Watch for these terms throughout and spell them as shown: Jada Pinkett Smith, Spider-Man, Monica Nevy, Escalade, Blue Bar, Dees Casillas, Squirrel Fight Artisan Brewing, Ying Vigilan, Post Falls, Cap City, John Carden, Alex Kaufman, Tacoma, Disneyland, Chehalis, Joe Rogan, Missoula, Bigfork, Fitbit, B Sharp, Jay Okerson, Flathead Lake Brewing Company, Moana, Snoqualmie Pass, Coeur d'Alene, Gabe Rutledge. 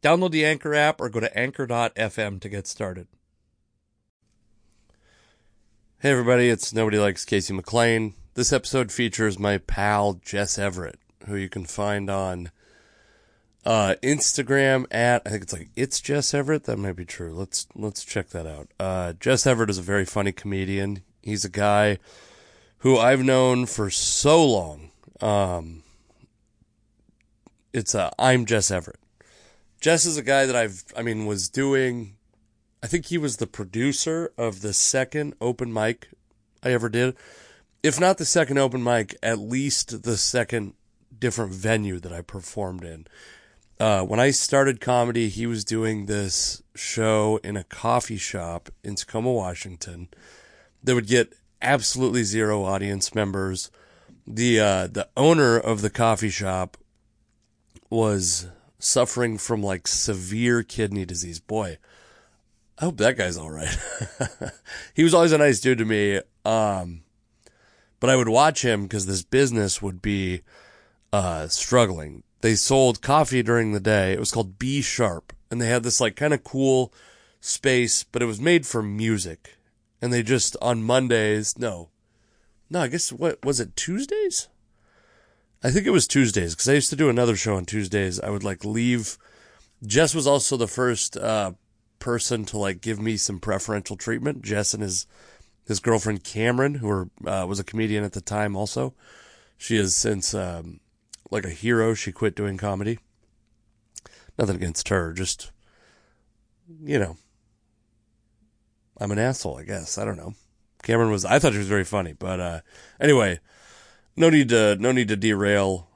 Download the Anchor app or go to anchor.fm to get started. Hey everybody, it's Nobody Likes Casey McLean. This episode features my pal Jess Everett, who you can find on Instagram at, I think it's like, it's Jess Everett? That might be true. Let's check that out. Jess Everett is a very funny comedian. He's a guy who I've known for so long. I'm Jess Everett. Jess is a guy that I think he was the producer of the second open mic I ever did. If not the second open mic, at least the second different venue that I performed in. When I started comedy, he was doing this show in a coffee shop in Tacoma, Washington, that would get absolutely zero audience members. The owner of the coffee shop was suffering from like severe kidney disease. Boy, I hope that guy's all right. He was always a nice dude to me. But I would watch him because this business would be struggling. They sold coffee during the day. It was called B Sharp, and they had this like kind of cool space, but it was made for music. And they just, on Mondays, no, I guess, what was it, Tuesdays? I think it was Tuesdays, because I used to do another show on Tuesdays. I would, like, leave. Jess was also the first person to, like, give me some preferential treatment. Jess and his girlfriend Cameron, who was a comedian at the time also. She is since, like, a hero. She quit doing comedy. Nothing against her, just, you know, I'm an asshole, I guess. I don't know. Cameron was, I thought she was very funny, but anyway, no need to derail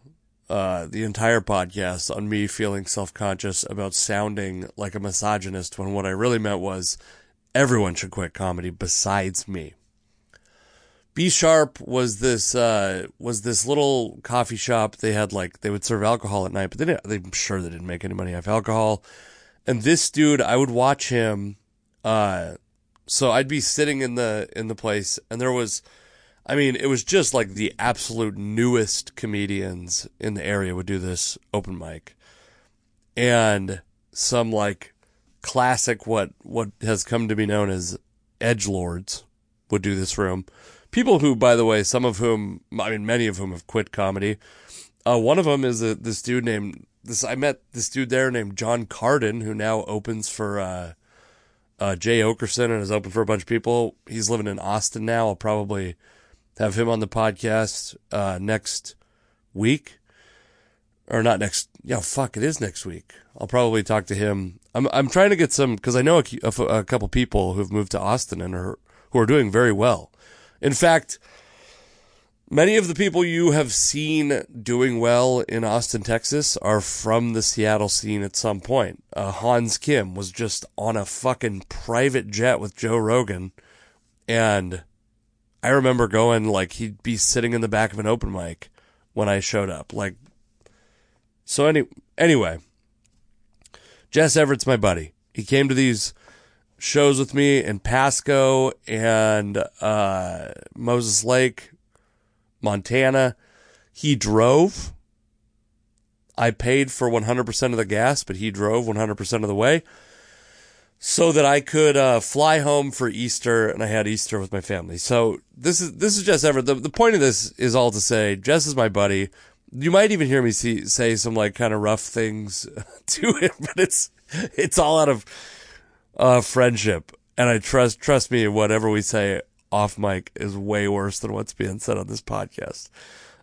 the entire podcast on me feeling self-conscious about sounding like a misogynist when what I really meant was everyone should quit comedy besides me. B Sharp was this little coffee shop. They had they would serve alcohol at night, but I'm sure they didn't make any money off alcohol. And this dude, I would watch him. So I'd be sitting in the place, and it was just like the absolute newest comedians in the area would do this open mic, and some like classic what has come to be known as edgelords would do this room. People who, by the way, many of whom have quit comedy. One of them is I met this dude there named John Carden, who now opens for Jay Okerson and is open for a bunch of people. He's living in Austin now. I'll probably have him on the podcast next week. Or not next. Yeah, fuck, it is next week. I'll probably talk to him. I'm trying to get some, because I know a couple people who've moved to Austin and who are doing very well. In fact, many of the people you have seen doing well in Austin, Texas are from the Seattle scene at some point. Hans Kim was just on a fucking private jet with Joe Rogan. And I remember going, he'd be sitting in the back of an open mic when I showed up. Anyway, Jess Everett's my buddy. He came to these shows with me in Pasco and Moses Lake, Montana. He drove. I paid for 100% of the gas, but he drove 100% of the way so that I could fly home for Easter, and I had Easter with my family. So this is Jess Everett. The point of this is all to say Jess is my buddy. You might even hear me say some kind of rough things to him, but it's all out of friendship, and I trust me, whatever we say off mic is way worse than what's being said on this podcast.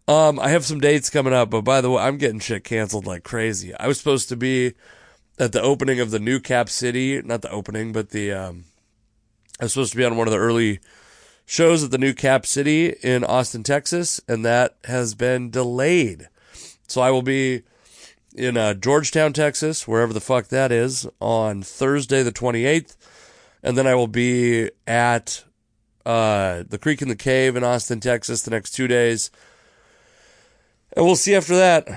I have some dates coming up, but by the way, I'm getting shit canceled like crazy. I was supposed to be at the opening of the new Cap City, not the opening, but the, I was supposed to be on one of the early shows at the new Cap City in Austin, Texas, and that has been delayed. So I will be in Georgetown, Texas, wherever the fuck that is, on Thursday the 28th, and then I will be at the Creek and the Cave in Austin, Texas the next 2 days, and we'll see after that.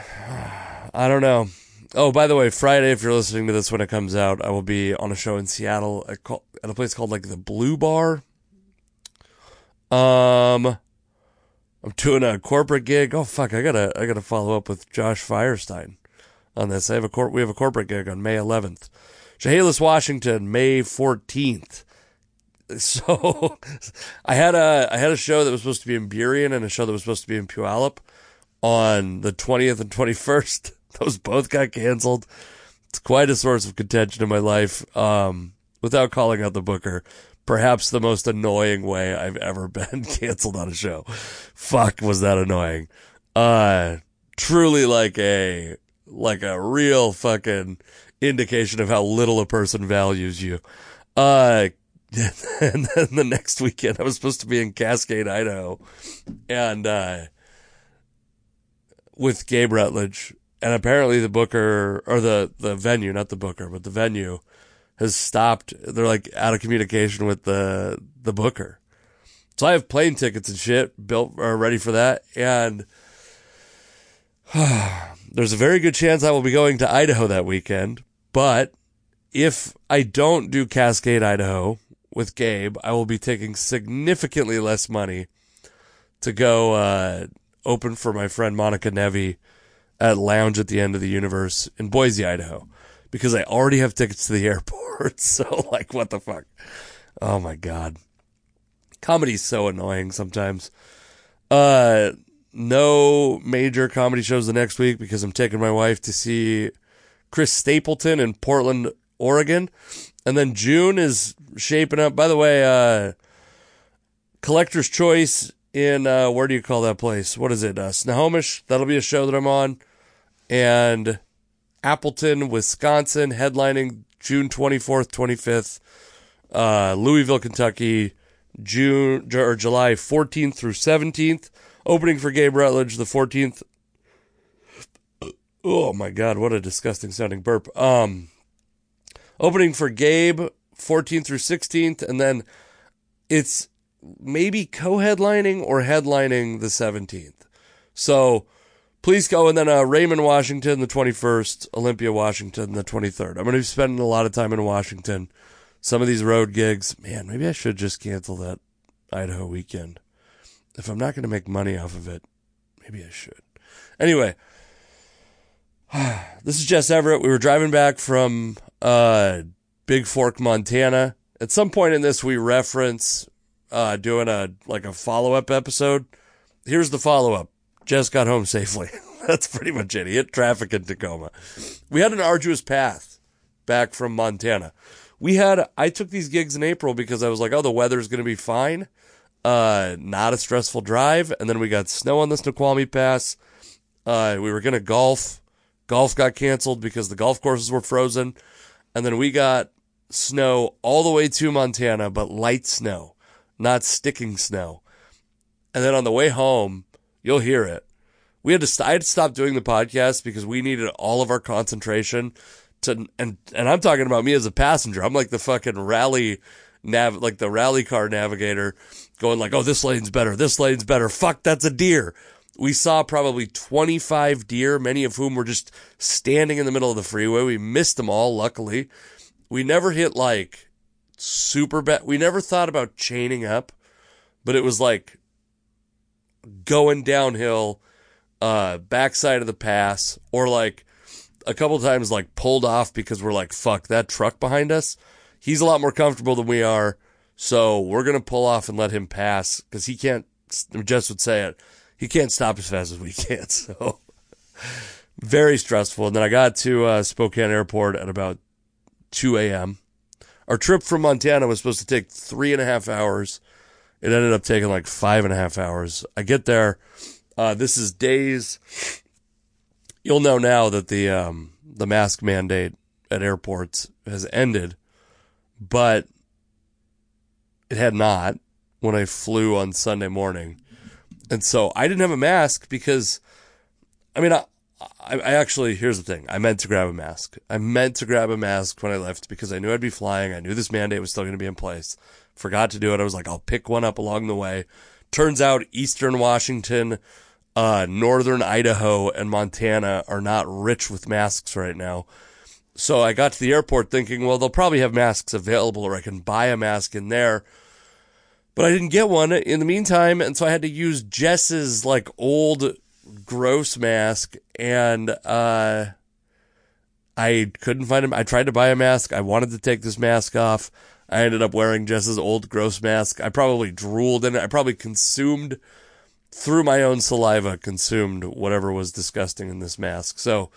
I don't know. Oh, by the way, Friday, if you're listening to this when it comes out, I will be on a show in Seattle at a place called like the Blue Bar. I'm doing a corporate gig. Oh fuck, I gotta follow up with Josh Feierstein on this. I have we have a corporate gig on May 11th, Chehalis, Washington, May 14th. So I had a show that was supposed to be in Burien and a show that was supposed to be in Puyallup on the 20th and 21st. Those both got canceled. It's quite a source of contention in my life. Without calling out the booker, perhaps the most annoying way I've ever been canceled on a show. Fuck, was that annoying. Truly like a real fucking indication of how little a person values you. And then the next weekend I was supposed to be in Cascade, Idaho, and with Gabe Rutledge. And apparently the booker, or the venue, not the booker, but the venue has stopped. They're like out of communication with the booker. So I have plane tickets and shit built or ready for that. And there's a very good chance I will be going to Idaho that weekend. But if I don't do Cascade, Idaho with Gabe, I will be taking significantly less money to go open for my friend Monica Nevy at Lounge at the End of the Universe in Boise, Idaho, because I already have tickets to the airport. So, like, what the fuck? Oh, my God. Comedy's so annoying sometimes. No major comedy shows the next week because I'm taking my wife to see Chris Stapleton in Portland, Oregon. And then June is shaping up. By the way, Collector's Choice in, where do you call that place? What is it? Snohomish. That'll be a show that I'm on. And Appleton, Wisconsin, headlining June 24th, 25th. Louisville, Kentucky, July 14th through 17th. Opening for Gabe Rutledge the 14th. Oh my God, what a disgusting sounding burp. Opening for Gabe 14th through 16th, and then it's maybe co-headlining or headlining the 17th. So please go. And then Raymond, Washington, the 21st, Olympia, Washington, the 23rd. I'm going to be spending a lot of time in Washington. Some of these road gigs, man, maybe I should just cancel that Idaho weekend. If I'm not going to make money off of it, maybe I should. Anyway, this is Jess Everett. We were driving back from Big Fork, Montana. At some point in this, we reference doing a follow-up episode. Here's the follow-up. Jess got home safely. That's pretty much it. He hit traffic in Tacoma. We had an arduous path back from Montana. I took these gigs in April because I was like, oh, the weather's going to be fine. Not a stressful drive. And then we got snow on the Snoqualmie Pass. We were going to golf. Golf got canceled because the golf courses were frozen. And then we got snow all the way to Montana, but light snow, not sticking snow. And then on the way home, you'll hear it. I had to stop doing the podcast because we needed all of our concentration to, and I'm talking about me as a passenger. I'm like the fucking rally car navigator going like, oh, this lane's better. Fuck, that's a deer. We saw probably 25 deer, many of whom were just standing in the middle of the freeway. We missed them all, luckily. We never hit like super bad. We never thought about chaining up, but it was like going downhill, backside of the pass, or like a couple times like pulled off because we're like, fuck, that truck behind us, he's a lot more comfortable than we are, so we're going to pull off and let him pass because he can't, Jess would say it, he can't stop as fast as we can. So very stressful. And then I got to Spokane Airport at about 2 a.m. Our trip from Montana was supposed to take 3.5 hours. It ended up taking like 5.5 hours. I get there. This is days. You'll know now that the mask mandate at airports has ended, but it had not when I flew on Sunday morning. And so I didn't have a mask because, I mean, I actually, here's the thing. I meant to grab a mask. I meant to grab a mask when I left because I knew I'd be flying. I knew this mandate was still going to be in place. Forgot to do it. I was like, I'll pick one up along the way. Turns out Eastern Washington, Northern Idaho, and Montana are not rich with masks right now. So I got to the airport thinking, well, they'll probably have masks available or I can buy a mask in there. But I didn't get one in the meantime. And so I had to use Jess's like old gross mask, and I couldn't find him. I tried to buy a mask. I wanted to take this mask off. I ended up wearing Jess's old gross mask. I probably drooled in it. I probably consumed, through my own saliva, consumed whatever was disgusting in this mask. So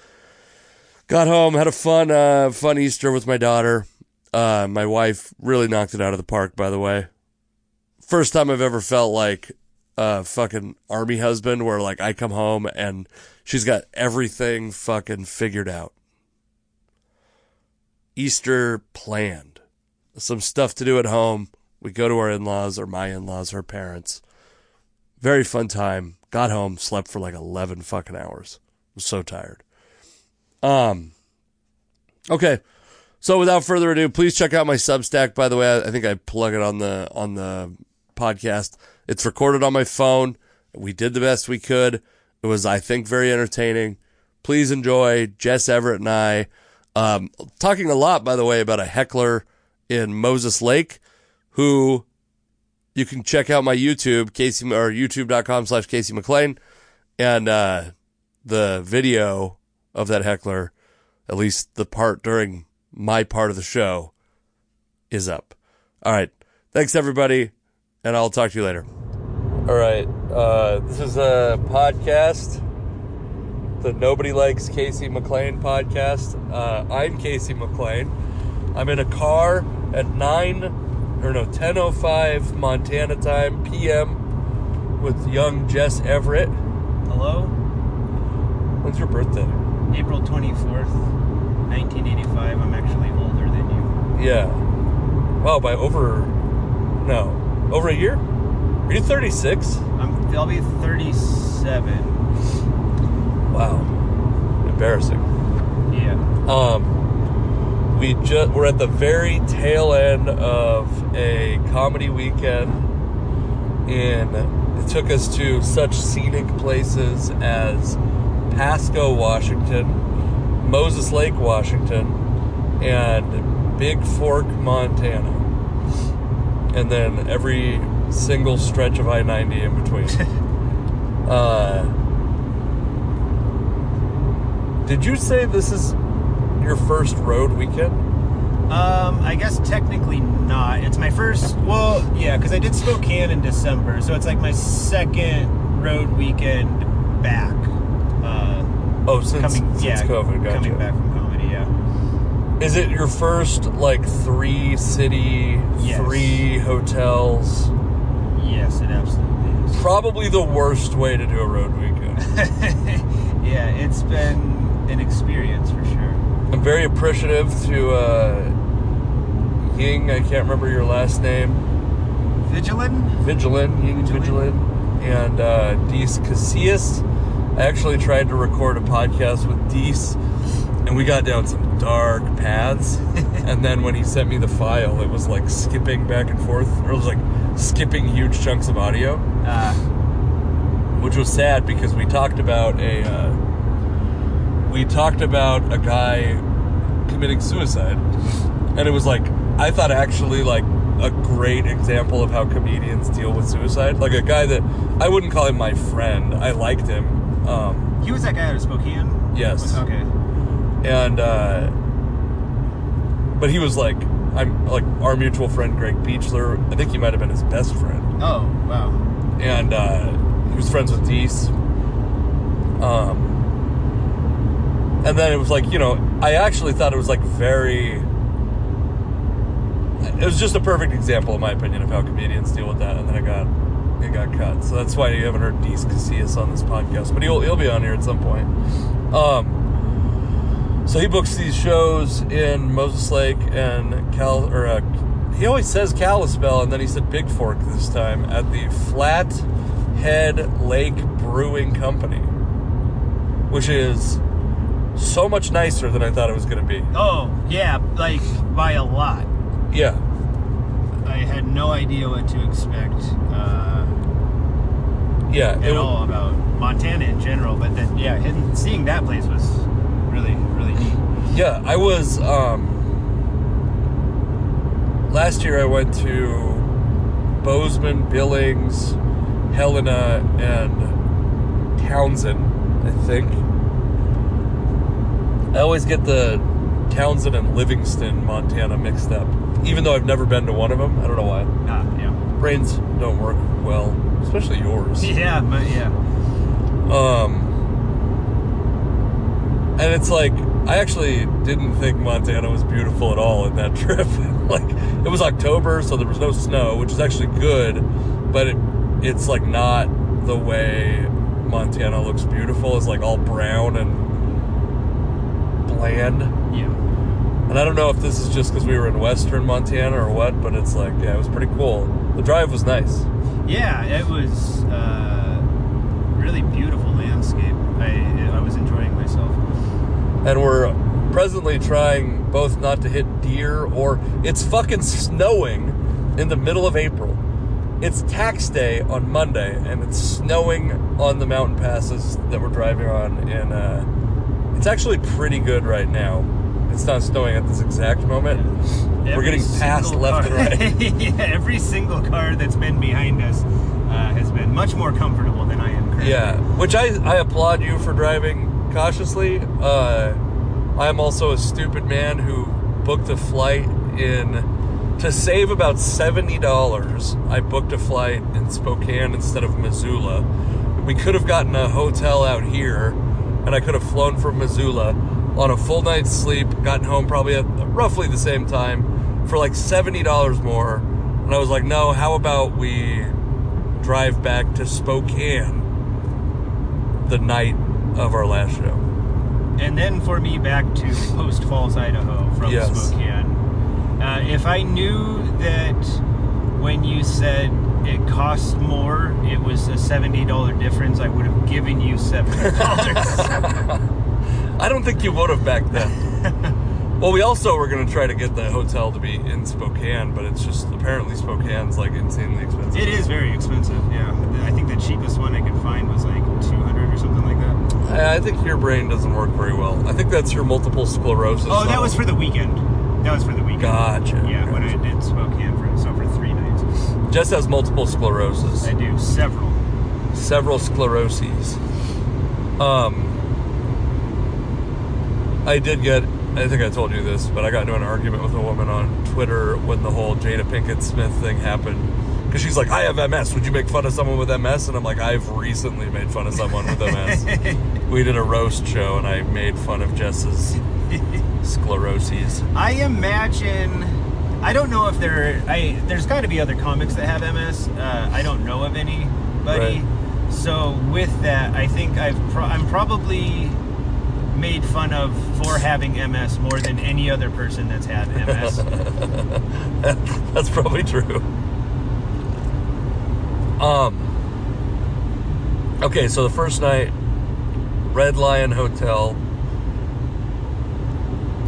got home, had a fun Easter with my daughter. My wife really knocked it out of the park, by the way. First time I've ever felt like fucking army husband, where like I come home and she's got everything fucking figured out. Easter planned. Some stuff to do at home. We go to our in-laws, or my in-laws, her parents. Very fun time. Got home, slept for like 11 fucking hours. Was so tired. Okay. So without further ado, please check out my Substack. By the way, I think I plug it on the podcast. It's recorded on my phone. We did the best we could. It was, I think, very entertaining. Please enjoy Jess Everett and I talking a lot, by the way, about a heckler in Moses Lake, who you can check out my YouTube, Casey, or youtube.com/Casey McLean, and the video of that heckler, at least the part during my part of the show, is up. All right. Thanks, everybody. And I'll talk to you later. All right. This is a podcast, the Nobody Likes Casey McLean podcast. I'm Casey McLean. I'm in a car at 10:05 Montana time p.m. with young Jess Everett. Hello. When's your birthday? April 24th, 1985. I'm actually older than you. Yeah. Wow, by over a year? Are you 36? I'll be 37. Wow. Embarrassing. Yeah. We're at the very tail end of a comedy weekend, and it took us to such scenic places as Pasco, Washington, Moses Lake, Washington, and Big Fork, Montana. And then every single stretch of I-90 in between. Did you say this is your first road weekend? I guess technically not. It's my first... Well, yeah, because I did Spokane in December, so it's like my second road weekend back. Since COVID, gotcha. Coming back from comedy, yeah. Is it your first, like, 3-city, yes. 3 hotels? Yes, it absolutely is. Probably the worst way to do a road weekend. Yeah, it's been an experience for sure. I'm very appreciative to Ying, I can't remember your last name. Vigilan, Ying Vigilan, and Dees Casillas. I actually tried to record a podcast with Dees, and we got down some dark paths. And then when he sent me the file, it was like skipping back and forth. Or it was like skipping huge chunks of audio. Which was sad because we talked about a guy committing suicide. And it was like, I thought actually like a great example of how comedians deal with suicide. Like a guy that, I wouldn't call him my friend. I liked him. He was that guy out of Spokane? Yes. Okay. And, but he was like, our mutual friend, Greg Beechler, I think he might've been his best friend. Oh, wow. And, he was friends with Dees. And then it was like, you know, I actually thought it was like very it was just a perfect example, in my opinion, of how comedians deal with that, and then it got cut. So that's why you haven't heard Dees Casillas on this podcast, but he'll be on here at some point. So he books these shows in Moses Lake and Cal, or he always says Kalispell, and then he said Big Fork this time, at the Flathead Lake Brewing Company, which is so much nicer than I thought it was going to be. Oh, yeah, like, by a lot. Yeah. I had no idea what to expect all about Montana in general, but then, yeah, seeing that place was really, really neat. Yeah, I was, last year I went to Bozeman, Billings, Helena, and Townsend, I think. I always get the Townsend and Livingston, Montana mixed up, even though I've never been to one of them. I don't know why. Yeah. Brains don't work well, especially yours. Yeah, but yeah. And it's like, I actually didn't think Montana was beautiful at all in that trip. Like, it was October, so there was no snow, which is actually good, but it's like not the way Montana looks beautiful. It's like all brown and bland. Yeah. And I don't know if this is just because we were in western Montana or what, but it's like, yeah, it was pretty cool. The drive was nice. Yeah, it was really beautiful landscape. I was enjoying myself. And we're presently trying both not to hit deer or... It's fucking snowing in the middle of April. It's tax day on Monday, and it's snowing on the mountain passes that we're driving on in... It's actually pretty good right now. It's not snowing at this exact moment. We're getting passed left and right. Yeah, every single car that's been behind us has been much more comfortable than I am currently. Yeah, which I applaud you for driving cautiously. I'm also a stupid man who booked a flight to save about $70. I booked a flight in Spokane instead of Missoula. We could have gotten a hotel out here, and I could have flown from Missoula on a full night's sleep, gotten home probably at roughly the same time for like $70 more. And I was like, no, how about we drive back to Spokane the night of our last show? And then for me back to Post Falls, Idaho from Spokane. If I knew that when you said it cost more, it was a $70 difference, I would have given you $70. I don't think you would have back then. Well, we also were going to try to get the hotel to be in Spokane, but it's just apparently Spokane's like insanely expensive. It is very expensive, yeah. I think the cheapest one I could find was like $200 or something like that. I think your brain doesn't work very well. I think that's your multiple sclerosis. Oh, that was for the weekend. Gotcha. Yeah, when I did Spokane for 3 nights. Jess has multiple sclerosis. I do, several scleroses. I think I told you this, but I got into an argument with a woman on Twitter when the whole Jada Pinkett Smith thing happened, because she's like, I have MS, would you make fun of someone with MS? And I'm like, I've recently made fun of someone with MS. We did a roast show and I made fun of Jess's scleroses. I don't know if there's got to be other comics that have MS. I don't know of anybody. Right. So with that, I think I'm probably made fun of for having MS more than any other person that's had MS. That's probably true. Okay, so the first night, Red Lion Hotel,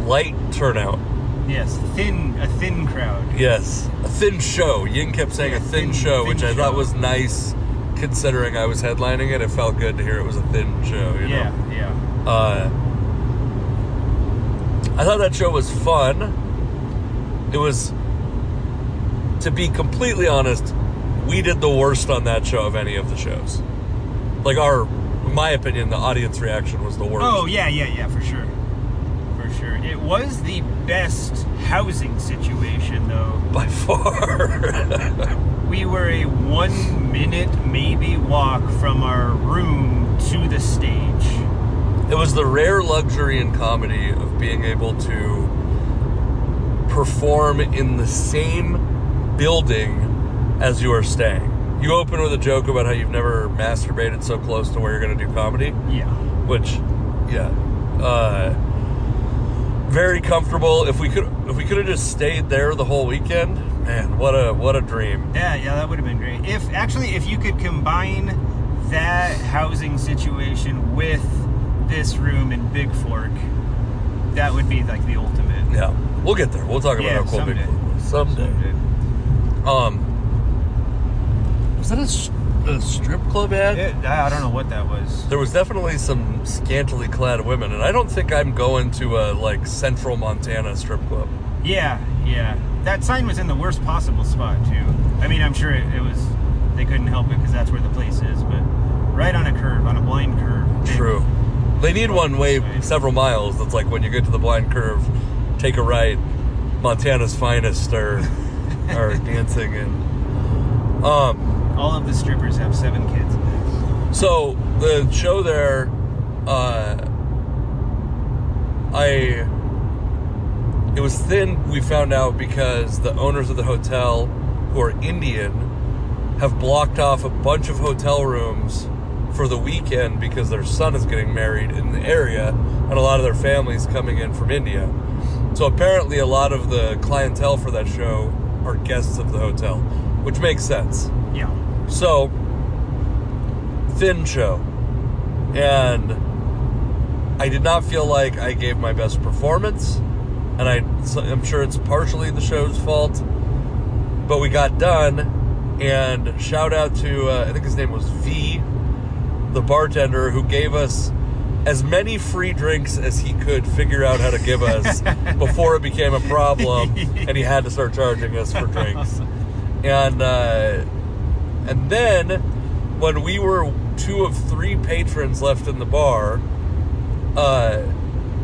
light turnout. Yes, a thin crowd. Yes, a thin show. Yin kept saying a thin show, which I thought was nice, considering I was headlining it. It felt good to hear it was a thin show, you know? Yeah, yeah. I thought that show was fun. It was, to be completely honest, we did the worst on that show of any of the shows. Like, in my opinion, the audience reaction was the worst. Oh, yeah, for sure. It was the best housing situation, though. By far. We were a 1-minute, maybe, walk from our room to the stage. It was the rare luxury in comedy of being able to perform in the same building as you are staying. You open with a joke about how you've never masturbated so close to where you're going to do comedy. Yeah. Which, yeah. Very comfortable. If we could have just stayed there the whole weekend, man, what a dream. Yeah, that would have been great. If you could combine that housing situation with this room in Big Fork, that would be like the ultimate. Yeah. We'll get there. We'll talk about how cool Big Fork was. Someday. Was that a strip club ad? I don't know what that was. There was definitely some scantily clad women, and I don't think I'm going to a, central Montana strip club. Yeah. That sign was in the worst possible spot, too. I mean, I'm sure it was, they couldn't help it because that's where the place is, but right on a curve, on a blind curve. True. They need one way several miles that's like when you get to the blind curve, take a right, Montana's finest are dancing and... all of the strippers have 7 kids. So, the show there, it was thin, we found out, because the owners of the hotel, who are Indian, have blocked off a bunch of hotel rooms for the weekend because their son is getting married in the area, and a lot of their family's coming in from India. So apparently a lot of the clientele for that show are guests of the hotel, which makes sense. Yeah. So, thin show. And I did not feel like I gave my best performance. And I'm sure it's partially the show's fault. But we got done. And shout out to, I think his name was V, the bartender, who gave us as many free drinks as he could figure out how to give us before it became a problem. And he had to start charging us for drinks. And then, when we were 2 of 3 patrons left in the bar,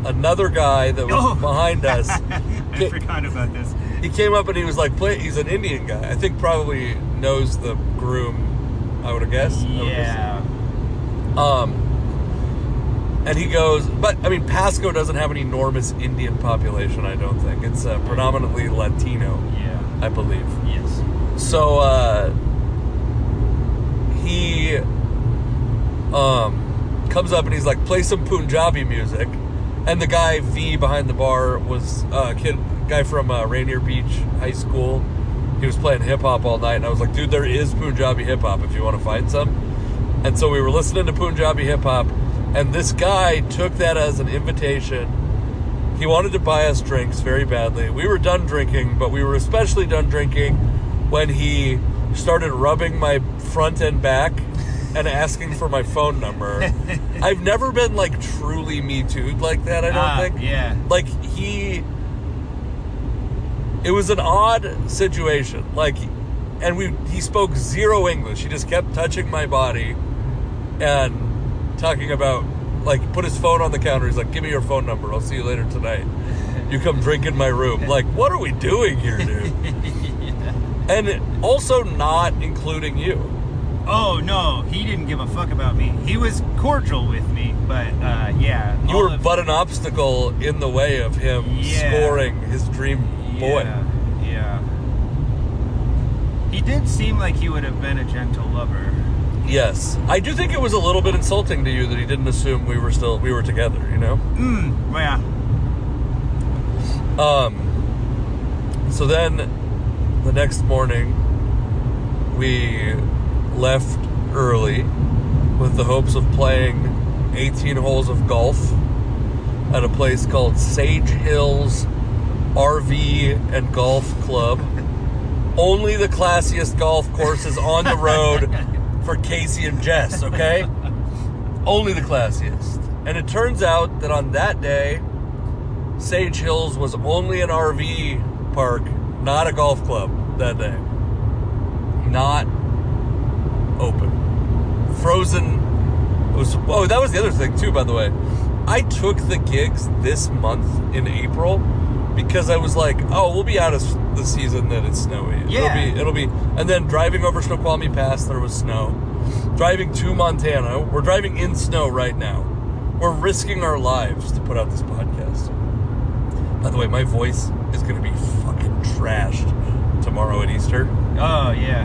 another guy that was behind us... I forgot about this. He came up and he was like, he's an Indian guy. I think probably knows the groom, I would have guessed. Yeah. And he goes... But, I mean, Pasco doesn't have an enormous Indian population, I don't think. It's predominantly Latino, I believe. Yes. So, he comes up and he's like, play some Punjabi music. And the guy, V, behind the bar was a guy from Rainier Beach High School. He was playing hip-hop all night. And I was like, dude, there is Punjabi hip-hop if you want to find some. And so we were listening to Punjabi hip-hop. And this guy took that as an invitation. He wanted to buy us drinks very badly. We were done drinking, but we were especially done drinking when he... started rubbing my front and back and asking for my phone number. I've never been, truly Me Too'd like that, I don't think. Yeah. It was an odd situation. And he spoke zero English. He just kept touching my body and talking about, put his phone on the counter. He's like, give me your phone number. I'll see you later tonight. You come drink in my room. What are we doing here, dude? And also not including you. Oh, no. He didn't give a fuck about me. He was cordial with me, but, yeah. You were but an obstacle in the way of him scoring his dream boy. Yeah. He did seem like he would have been a gentle lover. Yes. I do think it was a little bit insulting to you that he didn't assume we were together, you know? Yeah. So then... the next morning, we left early with the hopes of playing 18 holes of golf at a place called Sage Hills RV and Golf Club. Only the classiest golf courses on the road for Casey and Jess, okay? Only the classiest. And it turns out that on that day, Sage Hills was only an RV park. Not a golf club that day. Not open. Frozen. That was the other thing, too, by the way. I took the gigs this month in April because I was like, we'll be out of the season that it's snowy. Yeah. It'll be. And then driving over Snoqualmie Pass, there was snow. Driving to Montana. We're driving in snow right now. We're risking our lives to put out this podcast. By the way, my voice is going to be fucking trashed tomorrow at Easter. Oh, yeah.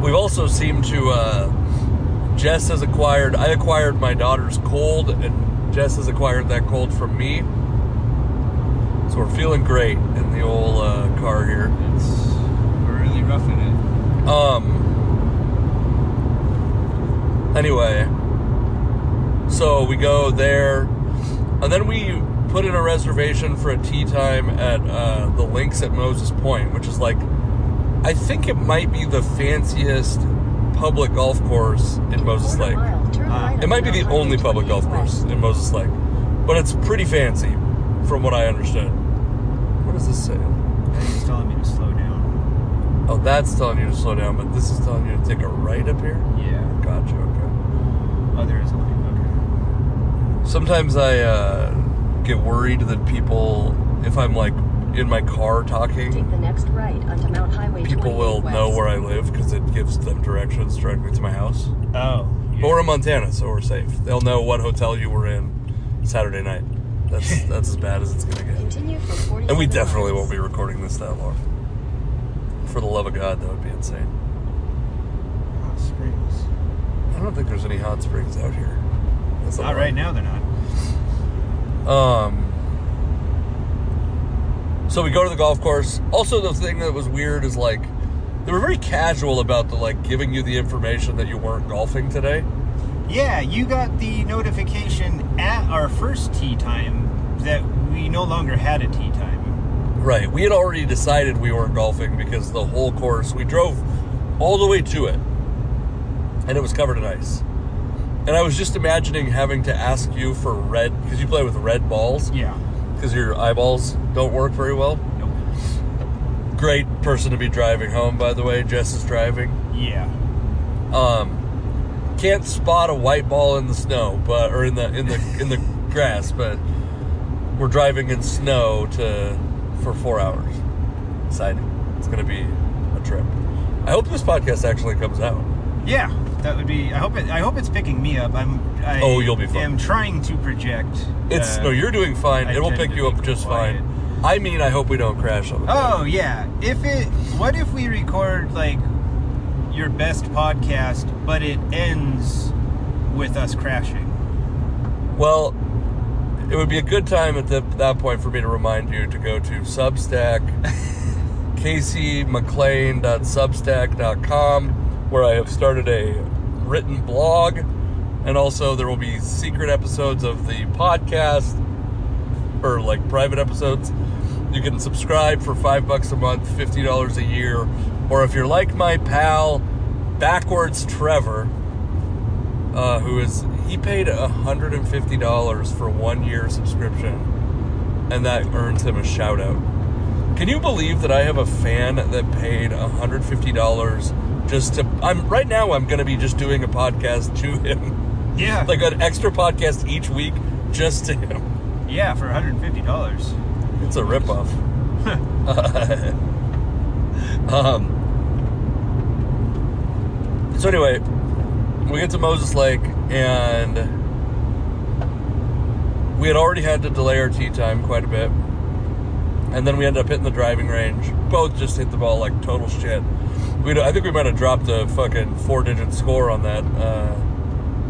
We've also seemed to, Jess has acquired, I acquired my daughter's cold, and Jess has acquired that cold from me. So we're feeling great in the old car here. We're really roughing it. Anyway, so we go there, and then we put in a reservation for a tea time at the Links at Moses Point, which is like, I think it might be the fanciest public golf course in Moses Lake. It might be the only public golf course in Moses Lake, but it's pretty fancy, from what I understood. What does this say? It's telling me to slow down. Oh, that's telling you to slow down, but this is telling you to take a right up here? Yeah. Gotcha, okay. Oh, there is a lane. Okay. Sometimes I get worried that people, if I'm like in my car talking, take the next right onto Mount Highway people will know where I live because it gives them directions directly to my house. Oh. Yeah. But we're in Montana, so we're safe. They'll know what hotel you were in Saturday night. That's as bad as it's going to get. Continue for 40 and we definitely won't be recording this that long. For the love of God, that would be insane. Hot springs. I don't think there's any hot springs out here. Not right now, they're not. So we go to the golf course. Also, the thing that was weird is, like, they were very casual about the, like, giving you the information that you weren't golfing today. Yeah, you got the notification at our first tee time that we no longer had a tee time. Right. We had already decided we weren't golfing because the whole course, we drove all the way to it. And it was covered in ice. And I was just imagining having to ask you for red, because you play with red balls. Yeah. Because your eyeballs don't work very well. Nope. Great person to be driving home, by the way. Jess is driving. Yeah. Can't spot a white ball in the snow, but or in the grass, but we're driving in snow for 4 hours. Exciting. It's going to be a trip. I hope this podcast actually comes out. Yeah. That would be. I hope it's picking me up. You'll be fine. I'm trying to project. No, you're doing fine. It will pick you up just fine. I mean, I hope we don't crash on the road. Oh yeah. What if we record like your best podcast, but it ends with us crashing? Well, it would be a good time at that point for me to remind you to go to Substack, CaseyMcLean.substack.com. where I have started a written blog, and also there will be secret episodes of the podcast, or like private episodes. You can subscribe for $5 a month, $50 a year, or if you're like my pal, Backwards Trevor, he paid $150 for 1 year subscription, and that earns him a shout out. Can you believe that I have a fan that paid $150 right now I'm going to be just doing a podcast to him. Yeah. Like an extra podcast each week just to him. Yeah, for $150. It's a ripoff. So anyway, we get to Moses Lake, and we had already had to delay our tee time quite a bit. And then we ended up hitting the driving range. Both just hit the ball like total shit. I think we might have dropped a fucking 4-digit score on that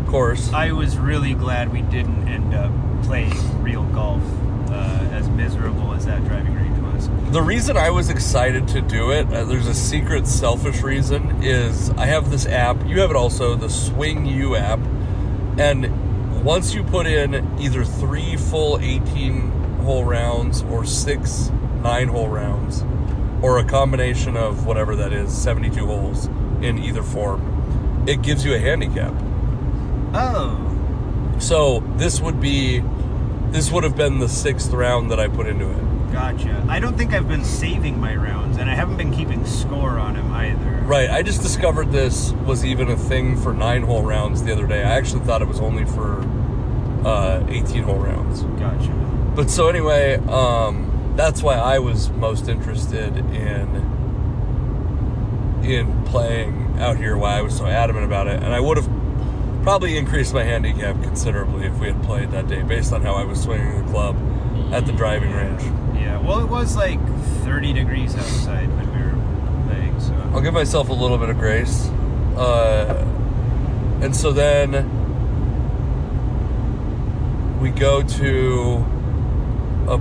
course. I was really glad we didn't end up playing real golf, as miserable as that driving range was. The reason I was excited to do it, there's a secret selfish reason, is I have this app. You have it also, the Swing U app. And once you put in either 3 full 18-hole rounds or 6 9-hole rounds, or a combination of whatever that is, 72 holes in either form, it gives you a handicap. Oh. So this would have been the 6th round that I put into it. Gotcha. I don't think I've been saving my rounds, and I haven't been keeping score on them either. Right. I just discovered this was even a thing for 9-hole rounds the other day. I actually thought it was only for 18-hole rounds. Gotcha. But so anyway, that's why I was most interested in playing out here, why I was so adamant about it. And I would have probably increased my handicap considerably if we had played that day, based on how I was swinging the club at the driving range. Yeah, well, it was like 30 degrees outside when we were playing, so... I'll give myself a little bit of grace. And so then we go to a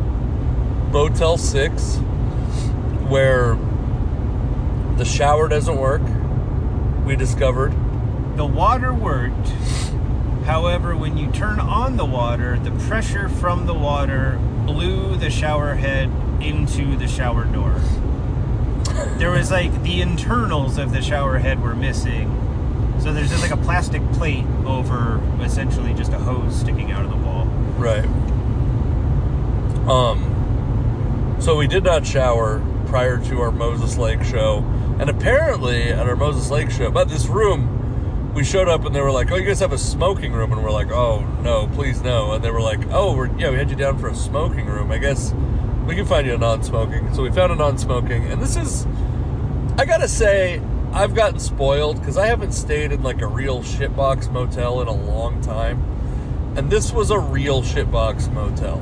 Motel 6 where the shower doesn't work, we discovered. The water worked. However, when you turn on the water, the pressure from the water blew the shower head into the shower door. There was like the internals of the shower head were missing. So there's just like a plastic plate over essentially just a hose sticking out of the wall. Right. So we did not shower prior to our Moses Lake show. And apparently at our Moses Lake show, but this room... We showed up and they were like, "Oh, you guys have a smoking room," and we're like, "Oh no, please no." And they were like, "Oh, we had you down for a smoking room. I guess we can find you a non-smoking." So we found a non-smoking, and this is, I gotta say, I've gotten spoiled because I haven't stayed in like a real shitbox motel in a long time, and this was a real shitbox motel.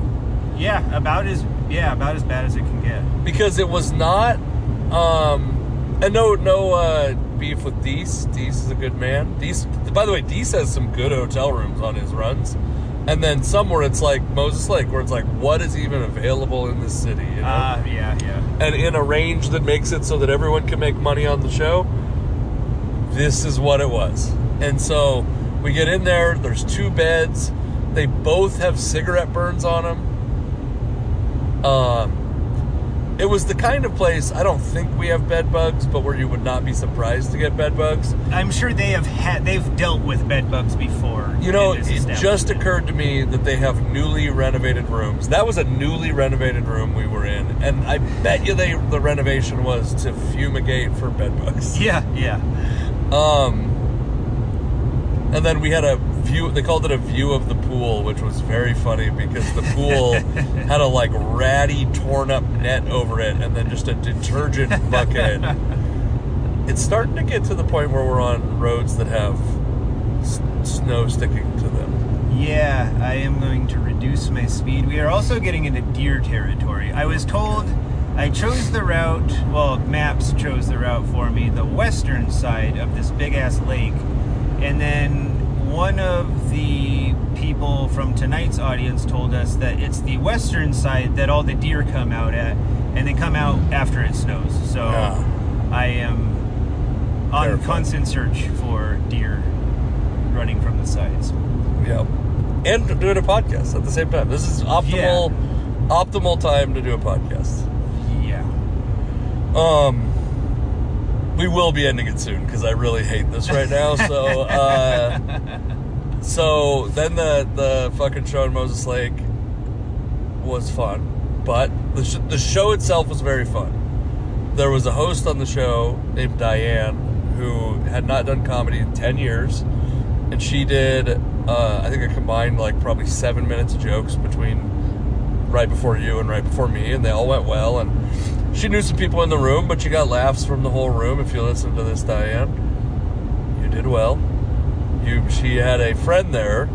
Yeah, about as bad as it can get. Because it was not, and no. Beef with Deese. Deese is a good man. Deese, by the way, Deese has some good hotel rooms on his runs. And then somewhere it's like Moses Lake, where it's like, what is even available in this city? You know? Yeah. And in a range that makes it so that everyone can make money on the show, this is what it was. And so we get in there, there's two beds. They both have cigarette burns on them. It was the kind of place, I don't think we have bed bugs, but where you would not be surprised to get bed bugs. I'm sure they've dealt with bed bugs before. You know, it just occurred to me that they have newly renovated rooms. That was a newly renovated room we were in, and I bet you the renovation was to fumigate for bed bugs. Yeah. And then we had a view, they called it a view of the pool, which was very funny because the pool had a like ratty torn up net over it and then just a detergent bucket. It's starting to get to the point where we're on roads that have snow sticking to them. Yeah, I am going to reduce my speed. We are also getting into deer territory. I was told, maps chose the route for me, the western side of this big ass lake. And then one of the people from tonight's audience told us that it's the western side that all the deer come out at, and they come out after it snows. So I am on constant search for deer running from the sides. Yeah. And doing a podcast at the same time. This is optimal time to do a podcast. Yeah. We will be ending it soon because I really hate this right now. So, so then the fucking show in Moses Lake was fun, but the show itself was very fun. There was a host on the show named Diane who had not done comedy in 10 years, and she did I think a combined like probably 7 minutes of jokes between right before you and right before me, and they all went well. And she knew some people in the room, but she got laughs from the whole room. If you listen to this, Diane, you did well. She had a friend there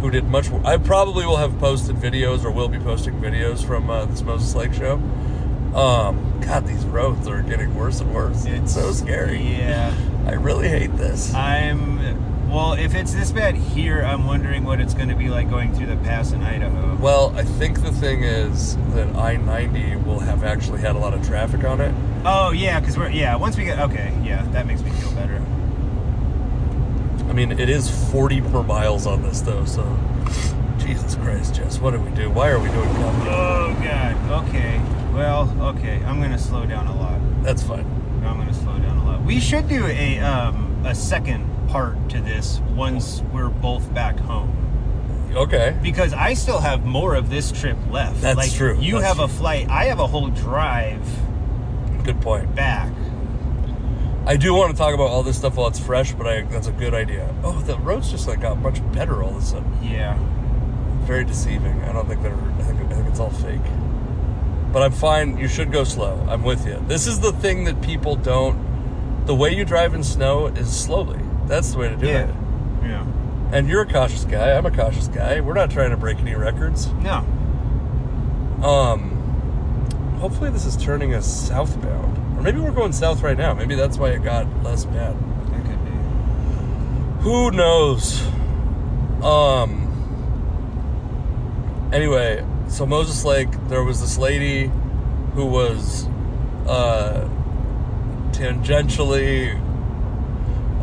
who did much. I probably will have posted videos or will be posting videos from this Moses Lake show. God, these roads are getting worse and worse. It's so scary. Yeah. I really hate this. Well, if it's this bad here, I'm wondering what it's going to be like going through the pass in Idaho. Well, I think the thing is that I-90 will have actually had a lot of traffic on it. Oh, yeah, because once we get... Okay, yeah, that makes me feel better. I mean, it is 40 per miles on this, though, so... Jesus Christ, Jess, what do we do? Why are we doing comedy? Oh, God, okay. Well, okay, I'm going to slow down a lot. That's fine. We should do a second... part to this once we're both back home. Okay. Because I still have more of this trip left. That's like, true. You have a flight. I have a whole drive. Good point. Back. I do want to talk about all this stuff while it's fresh, but that's a good idea. Oh, the roads just like got much better all of a sudden. Yeah. Very deceiving. I don't think they're. I think it's all fake. But I'm fine. You should go slow. I'm with you. This is the thing that people don't. The way you drive in snow is slowly. That's the way to do it. Yeah. And you're a cautious guy. I'm a cautious guy. We're not trying to break any records. No. Hopefully this is turning us southbound. Or maybe we're going south right now. Maybe that's why it got less bad. It could be. Who knows? Anyway, so Moses Lake, there was this lady who was tangentially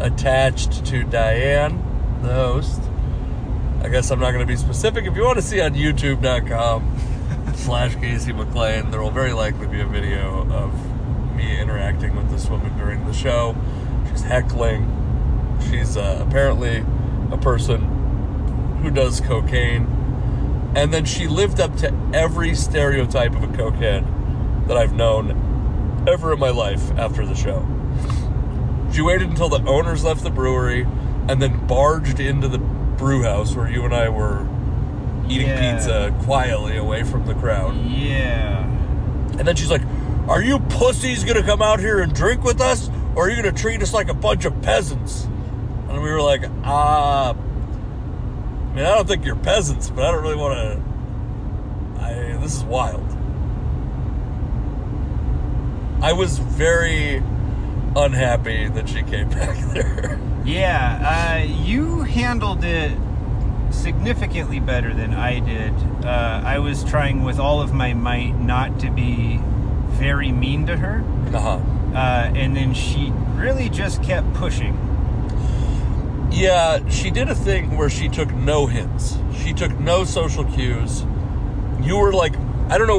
attached to Diane, the host. I guess I'm not going to be specific. If you want to see on youtube.com/Casey McLean, there will very likely be a video of me interacting with this woman during the show. She's heckling. She's apparently a person who does cocaine. And then she lived up to every stereotype of a cokehead that I've known ever in my life after the show. She waited until the owners left the brewery and then barged into the brew house where you and I were eating pizza quietly away from the crowd. Yeah. And then she's like, "Are you pussies going to come out here and drink with us? Or are you going to treat us like a bunch of peasants?" And we were like, I mean, I don't think you're peasants, but I don't really want to. This is wild. I was very unhappy that she came back there. Yeah, you handled it significantly better than I did. I was trying with all of my might not to be very mean to her. And then she really just kept pushing. Yeah, she did a thing where she took no hints. She took no social cues. You were like, I don't know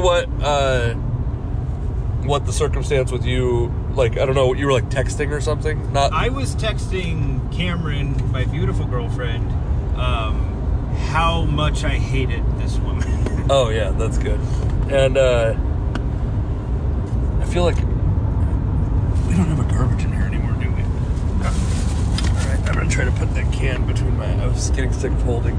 what the circumstance with you, like, I don't know, you were like texting or something? I was texting Cameron, my beautiful girlfriend, how much I hated this woman. Oh, yeah, that's good. And I feel like we don't have a garbage in here anymore, do we? Oh. All right, I'm going to try to put that can between my... I was getting sick of holding.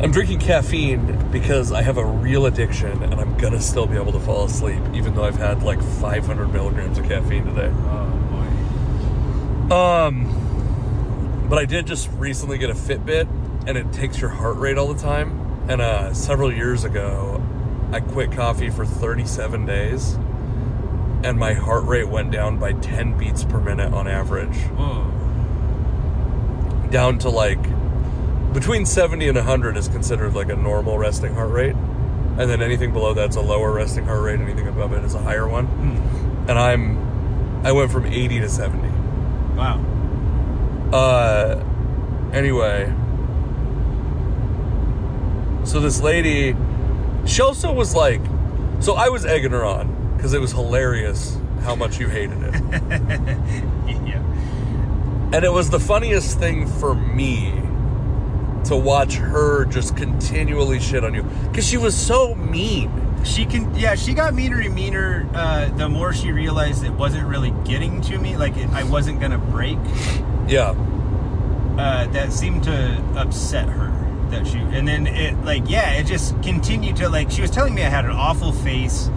I'm drinking caffeine because I have a real addiction, and I'm going to still be able to fall asleep, even though I've had, like, 500 milligrams of caffeine today. Oh, boy. But I did just recently get a Fitbit, and it takes your heart rate all the time. And several years ago, I quit coffee for 37 days, and my heart rate went down by 10 beats per minute on average. Whoa. Down to, like, between 70 and 100 is considered, like, a normal resting heart rate. And then anything below that's a lower resting heart rate. Anything above it is a higher one. Mm. And I went from 80 to 70. Wow. Anyway. So this lady, she also was like, so I was egging her on because it was hilarious how much you hated it. Yeah. And it was the funniest thing for me to watch her just continually shit on you, because she was so mean. She got meaner and meaner the more she realized it wasn't really getting to me. Like, I wasn't going to break. Yeah. That seemed to upset her. And then it just continued to, like, she was telling me I had an awful face.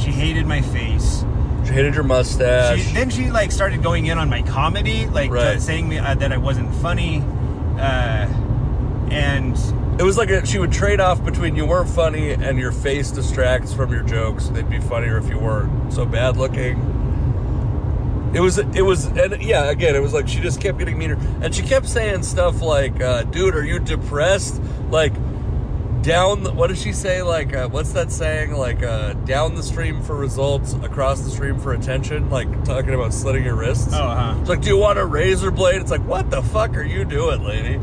She hated my face. She hated your mustache. Then she like started going in on my comedy, like saying that I wasn't funny, and it was like she would trade off between you weren't funny and your face distracts from your jokes. They'd be funnier if you weren't so bad looking. It was, and yeah, again, it was like she just kept getting meaner, and she kept saying stuff like, "Dude, are you depressed?" Like. What does she say? Like, what's that saying? Like, down the stream for results, across the stream for attention. Like, talking about slitting your wrists. It's like, do you want a razor blade? It's like, what the fuck are you doing, lady?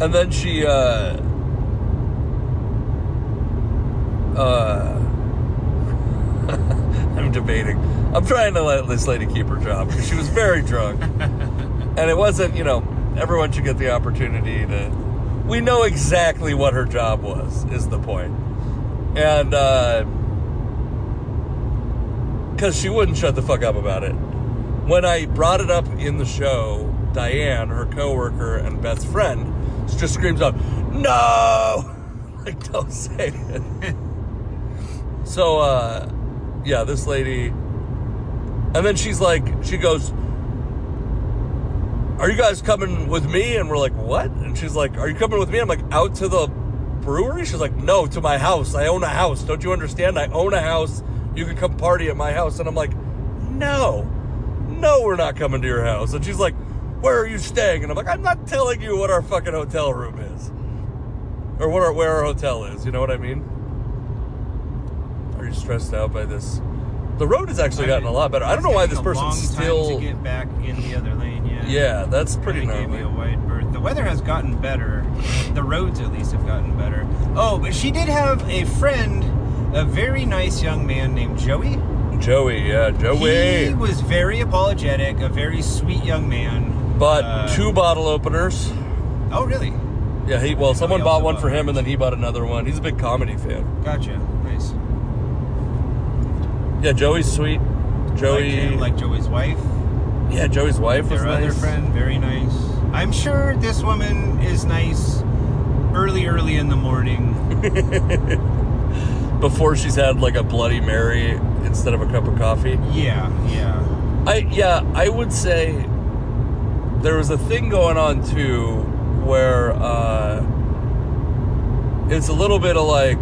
And then she, I'm debating. I'm trying to let this lady keep her job because she was very drunk. And it wasn't, everyone should get the opportunity to... We know exactly what her job was, is the point. And, because she wouldn't shut the fuck up about it. When I brought it up in the show, Diane, her coworker and best friend, just screams out, "No!" Like, don't say it. So, yeah, this lady... And then she goes... are you guys coming with me? And we're like, what? And she's like, are you coming with me? I'm like, out to the brewery? She's like, no, to my house. I own a house. Don't you understand? I own a house. You can come party at my house. And I'm like, no, we're not coming to your house. And she's like, where are you staying? And I'm like, I'm not telling you what our fucking hotel room is. Or where our hotel is. You know what I mean? Are you stressed out by this? The road has actually gotten a lot better. I don't know why this person's still... Long time to get back in the other lane, yeah. Yeah, that's pretty gnarly. Gave me a wide berth. The weather has gotten better. The roads, at least, have gotten better. Oh, but she did have a friend, a very nice young man named Joey. Joey, yeah, Joey. He was very apologetic, a very sweet young man. But two bottle openers. Oh, really? Yeah, someone bought one for him, and then he bought another one. He's a big comedy fan. Gotcha. Nice. Yeah, Joey's sweet. Joey. Like Joey's wife. Yeah, Joey's wife was nice. Their other friend, very nice. I'm sure this woman is nice early in the morning. Before she's had, like, a Bloody Mary instead of a cup of coffee. Yeah. I would say there was a thing going on, too, where it's a little bit of, like,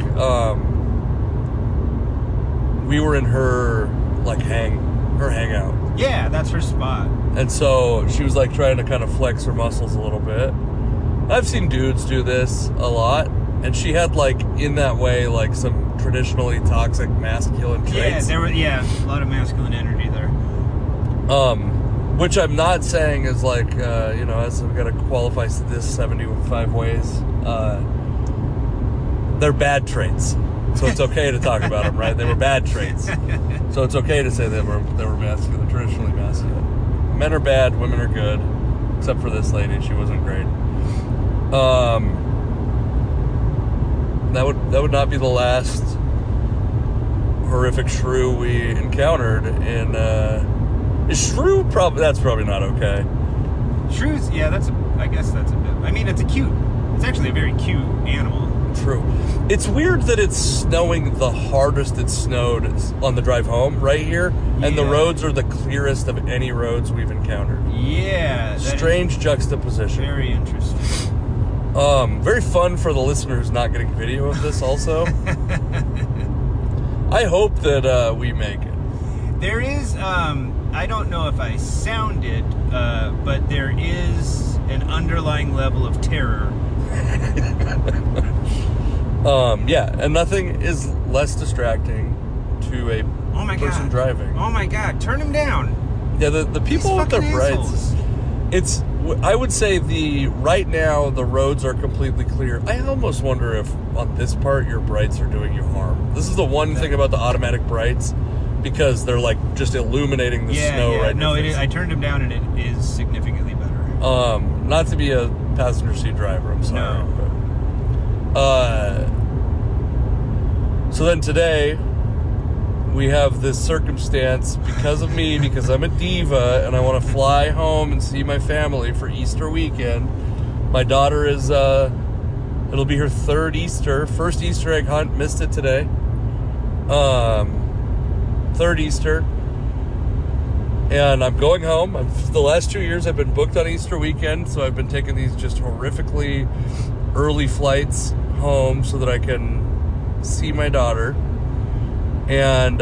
we were in her, like, hangout. Yeah, that's her spot. And so she was, like, trying to kind of flex her muscles a little bit. I've seen dudes do this a lot. And she had, like, in that way, like, some traditionally toxic masculine traits. Yeah, a lot of masculine energy there. Which I'm not saying is, like, you know, as I've got to qualify this 75 ways, they're bad traits. So it's okay to talk about them, right? They were bad traits. So it's okay to say they were masculine, traditionally masculine. Men are bad, women are good. Except for this lady, she wasn't great. That would not be the last horrific shrew we encountered in, is shrew probably, that's probably not okay. Shrews, yeah, it's it's actually a very cute animal. True. It's weird that it's snowing the hardest it snowed on the drive home right here, and the roads are the clearest of any roads we've encountered. Yeah. Strange juxtaposition. Very interesting. Very fun for the listener who's not getting video of this also. I hope that we make it. There is, I don't know if I sound it, but there is an underlying level of terror. Yeah, and nothing is less distracting to a person driving. Oh my God, turn him down. Yeah, the people with their brights. It's... I would say right now the roads are completely clear. I almost wonder if on this part your brights are doing you harm. This is the one thing about the automatic brights, because they're like just illuminating the snow right now. No, I turned them down and it is significantly better. Not to be a passenger seat driver, I'm sorry. No. But, so then today we have this circumstance because of me, because I'm a diva and I want to fly home and see my family for Easter weekend. My daughter is, it'll be her first Easter egg hunt, missed it today. Third Easter. And I'm going home. The last 2 years I've been booked on Easter weekend, so I've been taking these just horrifically early flights home so that I can see my daughter. And,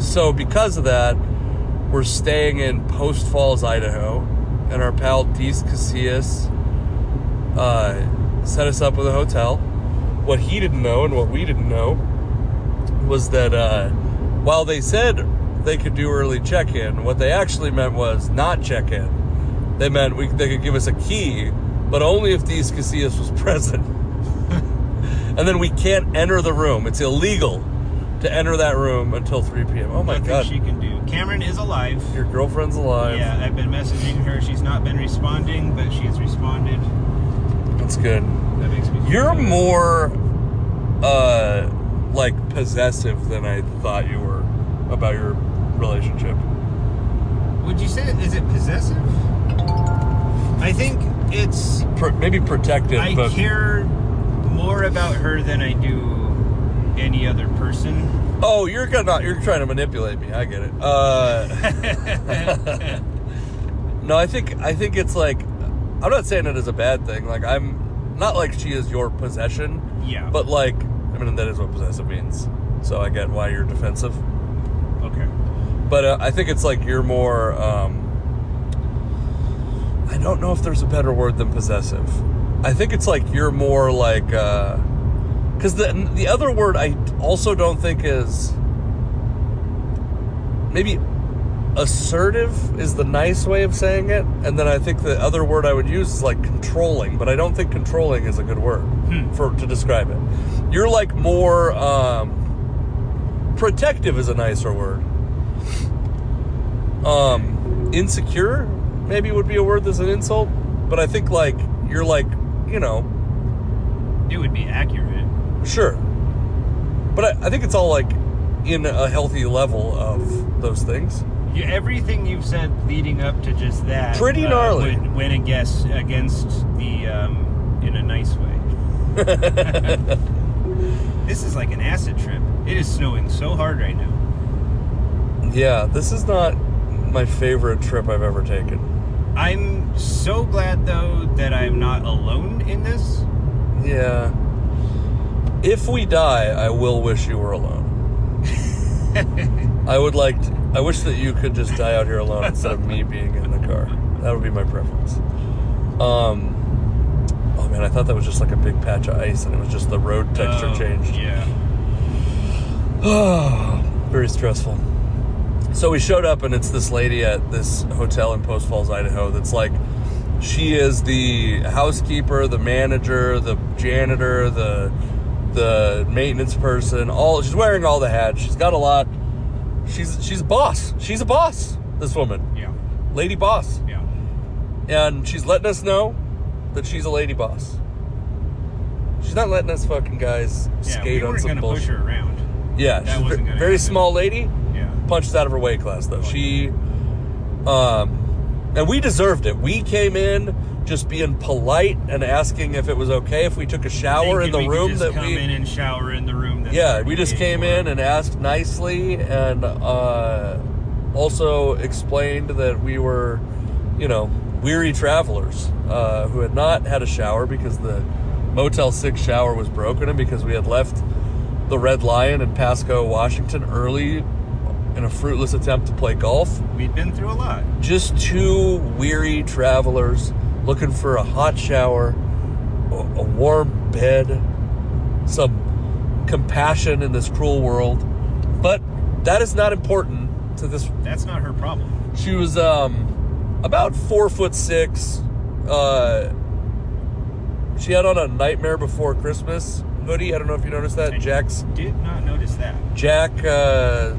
so because of that, we're staying in Post Falls, Idaho, and our pal Dees Casillas, set us up with a hotel. What he didn't know and what we didn't know was that, while they said they could do early check-in, what they actually meant was not check-in. They meant they could give us a key, but only if Dees Casillas was present. And then we can't enter the room. It's illegal to enter that room until 3 p.m. Oh, my God. Nothing she can do. Cameron is alive. Your girlfriend's alive. Yeah, I've been messaging her. She's not been responding, but she's responded. That's good. That makes me feel good. More, possessive than I thought you were about your relationship. Would you say, is it possessive? I think it's... maybe protective, but... I care... more about her than I do any other person. Oh, you're trying to manipulate me. I get it. No, I think it's like, I'm not saying it is a bad thing. Like, I'm not like she is your possession. Yeah. But like, I mean, that is what possessive means. So I get why you're defensive. Okay. But I think it's like you're more, I don't know if there's a better word than possessive. I think it's like you're more like, because the other word I also don't think is, maybe assertive is the nice way of saying it. And then I think the other word I would use is like controlling, but I don't think controlling is a good word to describe it. You're like more protective is a nicer word. Insecure maybe would be a word that's an insult, but I think like you're like, you know, it would be accurate. Sure. But I think it's all, like, in a healthy level of those things. Everything you've said leading up to just that... pretty gnarly. Went against the, in a nice way. This is like an acid trip. It is snowing so hard right now. Yeah, this is not my favorite trip I've ever taken. I'm so glad, though, that I'm not alone in this. Yeah. If we die, I will wish you were alone. I wish that you could just die out here alone instead of me being in the car. That would be my preference. Oh man, I thought that was just like a big patch of ice and it was just the road texture changed. Yeah. Very stressful. So we showed up and it's this lady at this hotel in Post Falls, Idaho that's like, she is the housekeeper, the manager, the janitor, the maintenance person. All she's wearing all the hats. She's got a lot. She's a boss. She's a boss. This woman. Yeah. Lady boss. Yeah. And she's letting us know that she's a lady boss. She's not letting us fucking guys skate on some bullshit. Yeah, we weren't going to push her around. Yeah, that wasn't gonna very happen. Small lady. Yeah. Punched out of her weight class though. She, and we deserved it. We came in just being polite and asking if it was okay if we took a shower in the room that we... come in and shower in the room that... yeah, we just came in and asked nicely and also explained that we were, you know, weary travelers who had not had a shower because the Motel 6 shower was broken and because we had left the Red Lion in Pasco, Washington early in a fruitless attempt to play golf. We'd been through a lot. Just two weary travelers looking for a hot shower, a warm bed, some compassion in this cruel world. But that is not important to this. That's not her problem. She was about 4'6". She had on a Nightmare Before Christmas hoodie. I don't know if you noticed that. Did not notice that. Jack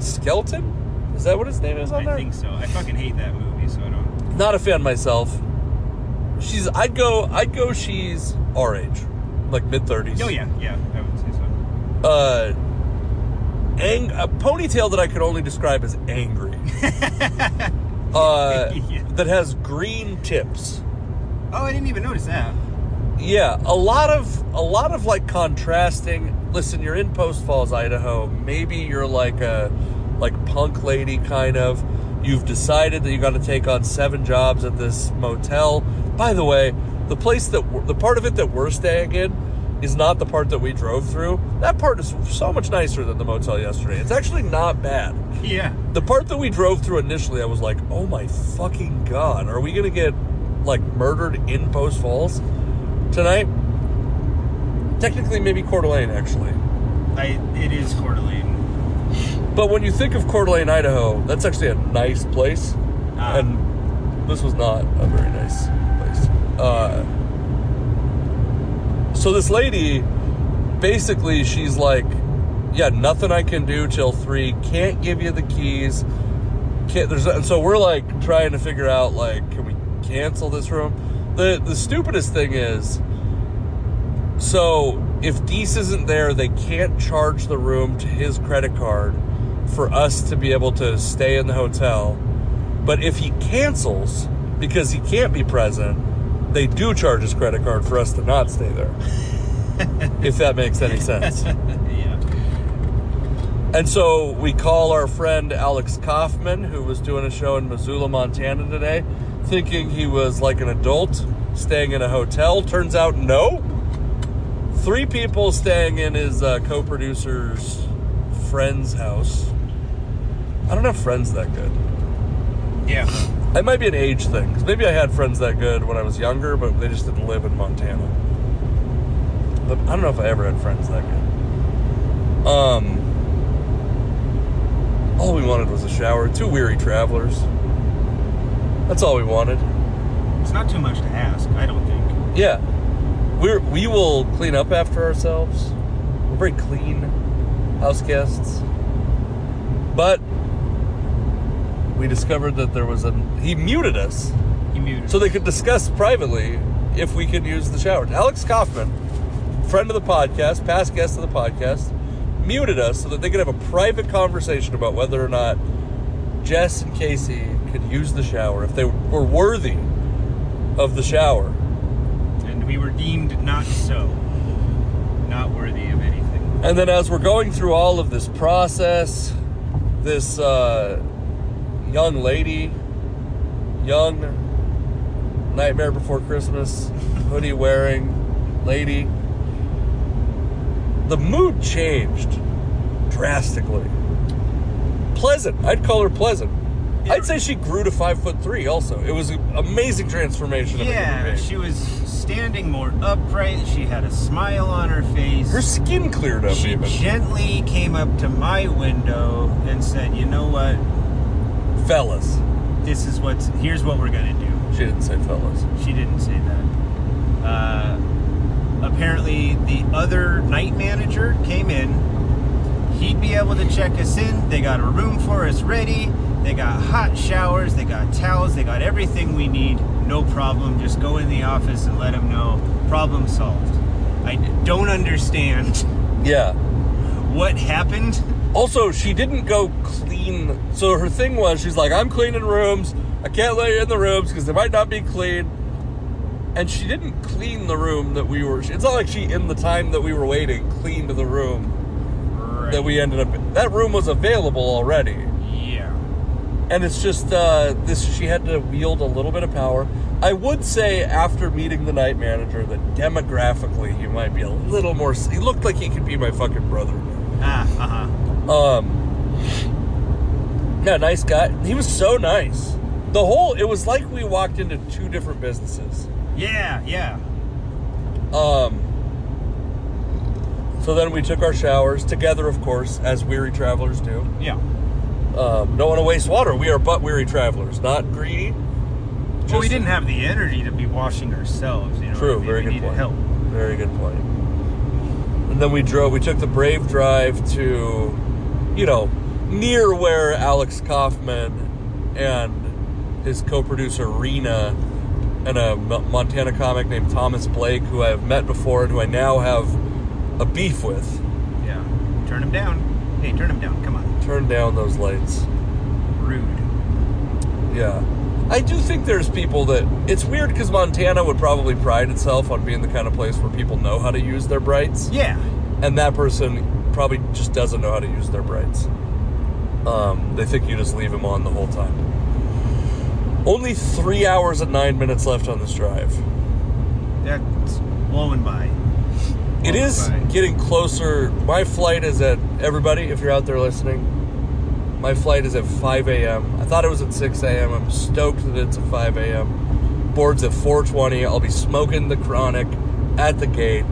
Skelton? Is that what his name is on there? I think so. I fucking hate that movie, so I don't... not a fan myself. I'd go she's our age. Like mid-30s. Oh, yeah. Yeah, I would say so. A ponytail that I could only describe as angry. That has green tips. Oh, I didn't even notice that. Yeah, a lot of like contrasting. Listen, you're in Post Falls, Idaho. Maybe you're like a punk lady kind of. You've decided that you got to take on 7 jobs at this motel. By the way, the place the part of it that we're staying in is not the part that we drove through. That part is so much nicer than the motel yesterday. It's actually not bad. Yeah. The part that we drove through initially, I was like, "Oh my fucking god, are we gonna get like murdered in Post Falls tonight?" Technically, maybe Coeur d'Alene, actually. It is Coeur d'Alene. But when you think of Coeur d'Alene, Idaho, that's actually a nice place. And this was not a very nice place. So this lady, basically, she's like, yeah, nothing I can do till 3. Can't give you the keys. And so we're, like, trying to figure out, like, can we cancel this room? The stupidest thing is, so if Deese isn't there, they can't charge the room to his credit card for us to be able to stay in the hotel. But if he cancels, because he can't be present, they do charge his credit card for us to not stay there. If that makes any sense. Yeah. And so we call our friend Alex Kaufman, who was doing a show in Missoula, Montana today, thinking he was like an adult staying in a hotel. Turns out, no. 3 people staying in his co-producer's friend's house. I don't have friends that good. Yeah. It might be an age thing. 'Cause maybe I had friends that good when I was younger, but they just didn't live in Montana. But I don't know if I ever had friends that good. All we wanted was a shower. 2 weary travelers. That's all we wanted. It's not too much to ask, I don't think. Yeah. We will clean up after ourselves. We're very clean house guests. But we discovered that there was he muted us. He muted us. So they could discuss privately if we could use the shower. Alex Kaufman, friend of the podcast, past guest of the podcast, muted us so that they could have a private conversation about whether or not Jess and Casey could use the shower, if they were worthy of the shower. And we were deemed not so, not worthy of anything. And then as we're going through all of this process, this young lady, young Nightmare Before Christmas hoodie wearing lady, the mood changed drastically. Pleasant. I'd call her pleasant. I'd say she grew to 5'3" also. It was an amazing transformation of a human being. Yeah, she was standing more upright. She had a smile on her face. Her skin cleared up even. She gently came up to my window and said, "You know what? Fellas. Here's what we're going to do." She didn't say fellas. She didn't say that. Apparently, the other night manager came in. He'd be able to check us in. They got a room for us ready. They got hot showers. They got towels. They got everything we need. No problem. Just go in the office and let them know. Problem solved. I don't understand. Yeah. What happened? Also, she didn't go clean. So her thing was, she's like, "I'm cleaning rooms. I can't let you in the rooms because they might not be clean." And she didn't clean the room that we were... It's not like she, in the time that we were waiting, cleaned the room that we ended up in. That room was available already. Yeah. And it's just, she had to wield a little bit of power. I would say, after meeting the night manager, that demographically, he might be a little more... He looked like he could be my fucking brother. Yeah, nice guy. He was so nice. It was like we walked into 2 different businesses. Yeah, yeah. So then we took our showers together, of course, as weary travelers do. Yeah. Don't want to waste water. We are but weary travelers, not greedy. Well, we didn't have the energy to be washing ourselves. You know, true, very good point. Help. Very good point. And then we took the brave drive to, near where Alex Kaufman and his co-producer Rena and a Montana comic named Thomas Blake, who I have met before and who I now have a beef with. Yeah. Turn him down. Hey, turn him down. Come on. Turn down those lights. Rude. Yeah. I do think there's people that... It's weird because Montana would probably pride itself on being the kind of place where people know how to use their brights. Yeah. And that person probably just doesn't know how to use their brights. They think you just leave them on the whole time. Only 3 hours and 9 minutes left on this drive. That's blowing by. It is getting closer. My flight is at... Everybody, if you're out there listening, my flight is at 5 a.m. I thought it was at 6 a.m. I'm stoked that it's at 5 a.m. Board's at 4:20. I'll be smoking the chronic at the gate.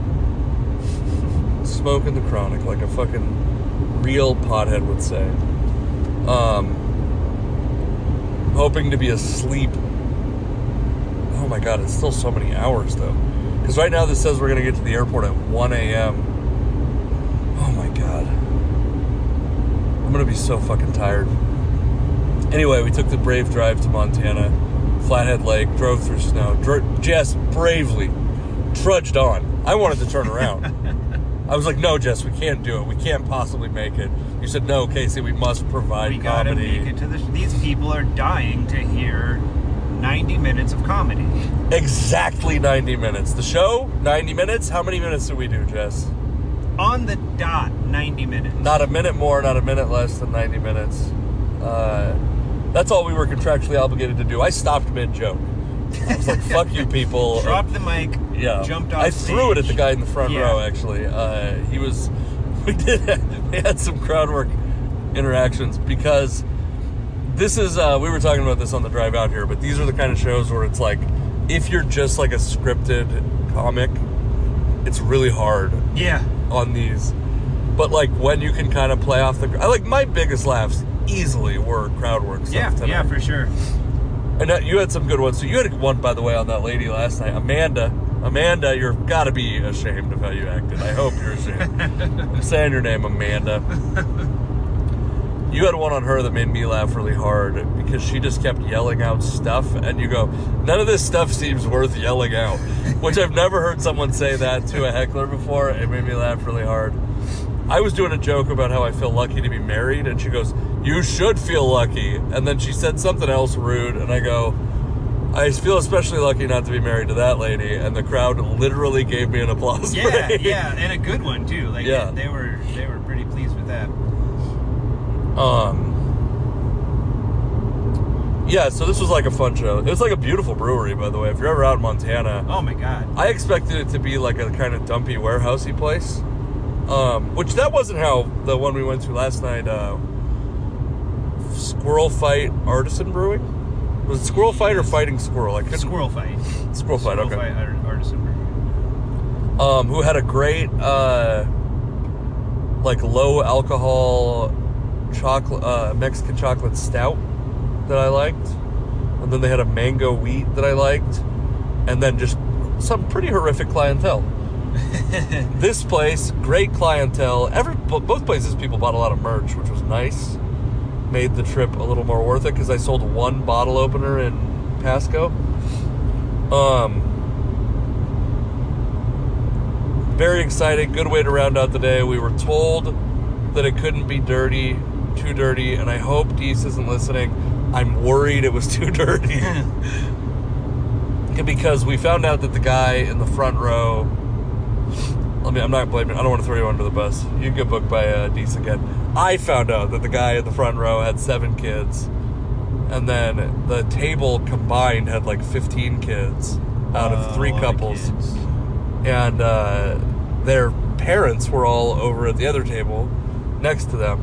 Smoking the chronic like a fucking real pothead would say. Hoping to be asleep. Oh my god, it's still so many hours though. Because right now this says we're going to get to the airport at 1 a.m. Oh my god. I'm going to be so fucking tired. Anyway, we took the brave drive to Montana, Flathead Lake, drove through snow. Jess bravely trudged on. I wanted to turn around. I was like, "No, Jess, we can't do it. We can't possibly make it." You said, "No, Casey, we must provide comedy. We gotta make it to these people are dying to hear 90 minutes of comedy." Exactly 90 minutes. The show, 90 minutes. How many minutes did we do, Jess? on the dot, 90 minutes. Not a minute more, not a minute less than 90 minutes. That's all we were contractually obligated to do. I stopped mid-joke. I was like, fuck you people. Dropped the mic, yeah. Jumped off stage. I threw it at the guy in the front row, actually. He was... We had some crowd work interactions because this is... we were talking about this on the drive out here, but these are the kind of shows where it's like, if you're just like a scripted comic, it's really hard on these. But like when you can kind of play off the... I like my biggest laughs easily were crowd work stuff tonight. Yeah, for sure. And you had some good ones. So you had one, by the way, on that lady last night, Amanda. Amanda, you've got to be ashamed of how you acted. I hope you're ashamed. I'm saying your name, Amanda. You had one on her that made me laugh really hard because she just kept yelling out stuff, and you go, none of this stuff seems worth yelling out, which I've never heard someone say that to a heckler before. It made me laugh really hard. I was doing a joke about how I feel lucky to be married, and she goes, you should feel lucky. And then she said something else rude, and I go, I feel especially lucky not to be married to that lady, and the crowd literally gave me an applause break. Yeah, and a good one too. Like they were pretty pleased with that. Yeah, so this was like a fun show. It was like a beautiful brewery, by the way. If you're ever out in Montana, oh my god, I expected it to be like a kind of dumpy warehousey place, which that wasn't how the one we went to last night. Squirrel Fight Artisan Brewing. Was it Squirrel Fight or Fighting Squirrel? I couldn't... Squirrel Fight. Squirrel Fight, okay. Squirrel Fight Artisan Brewery. Who had a great, like, low-alcohol chocolate, Mexican chocolate stout that I liked. And then they had a mango wheat that I liked. And then just some pretty horrific clientele. This place, great clientele. Both places people bought a lot of merch, which was nice. Made the trip a little more worth it because I sold one bottle opener in Pasco. Very exciting, good way to round out the day. We were told that it couldn't be dirty, too dirty, and I hope Deese isn't listening. I'm worried it was too dirty. Because we found out that the guy in the front row, I'm not blaming, I don't want to throw you under the bus. You can get booked by Deese again. I found out that the guy in the front row had 7 kids, and then the table combined had like 15 kids out of 3 couples, and their parents were all over at the other table next to them.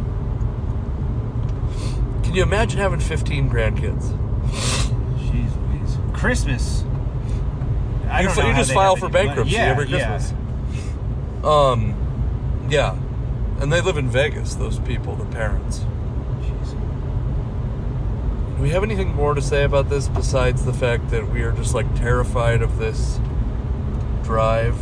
Can you imagine having 15 grandkids? Jeez, Christmas. I don't know you just file for bankruptcy every Christmas. Yeah. And they live in Vegas, those people, the parents. Jeez. Do we have anything more to say about this besides the fact that we are just, like, terrified of this drive?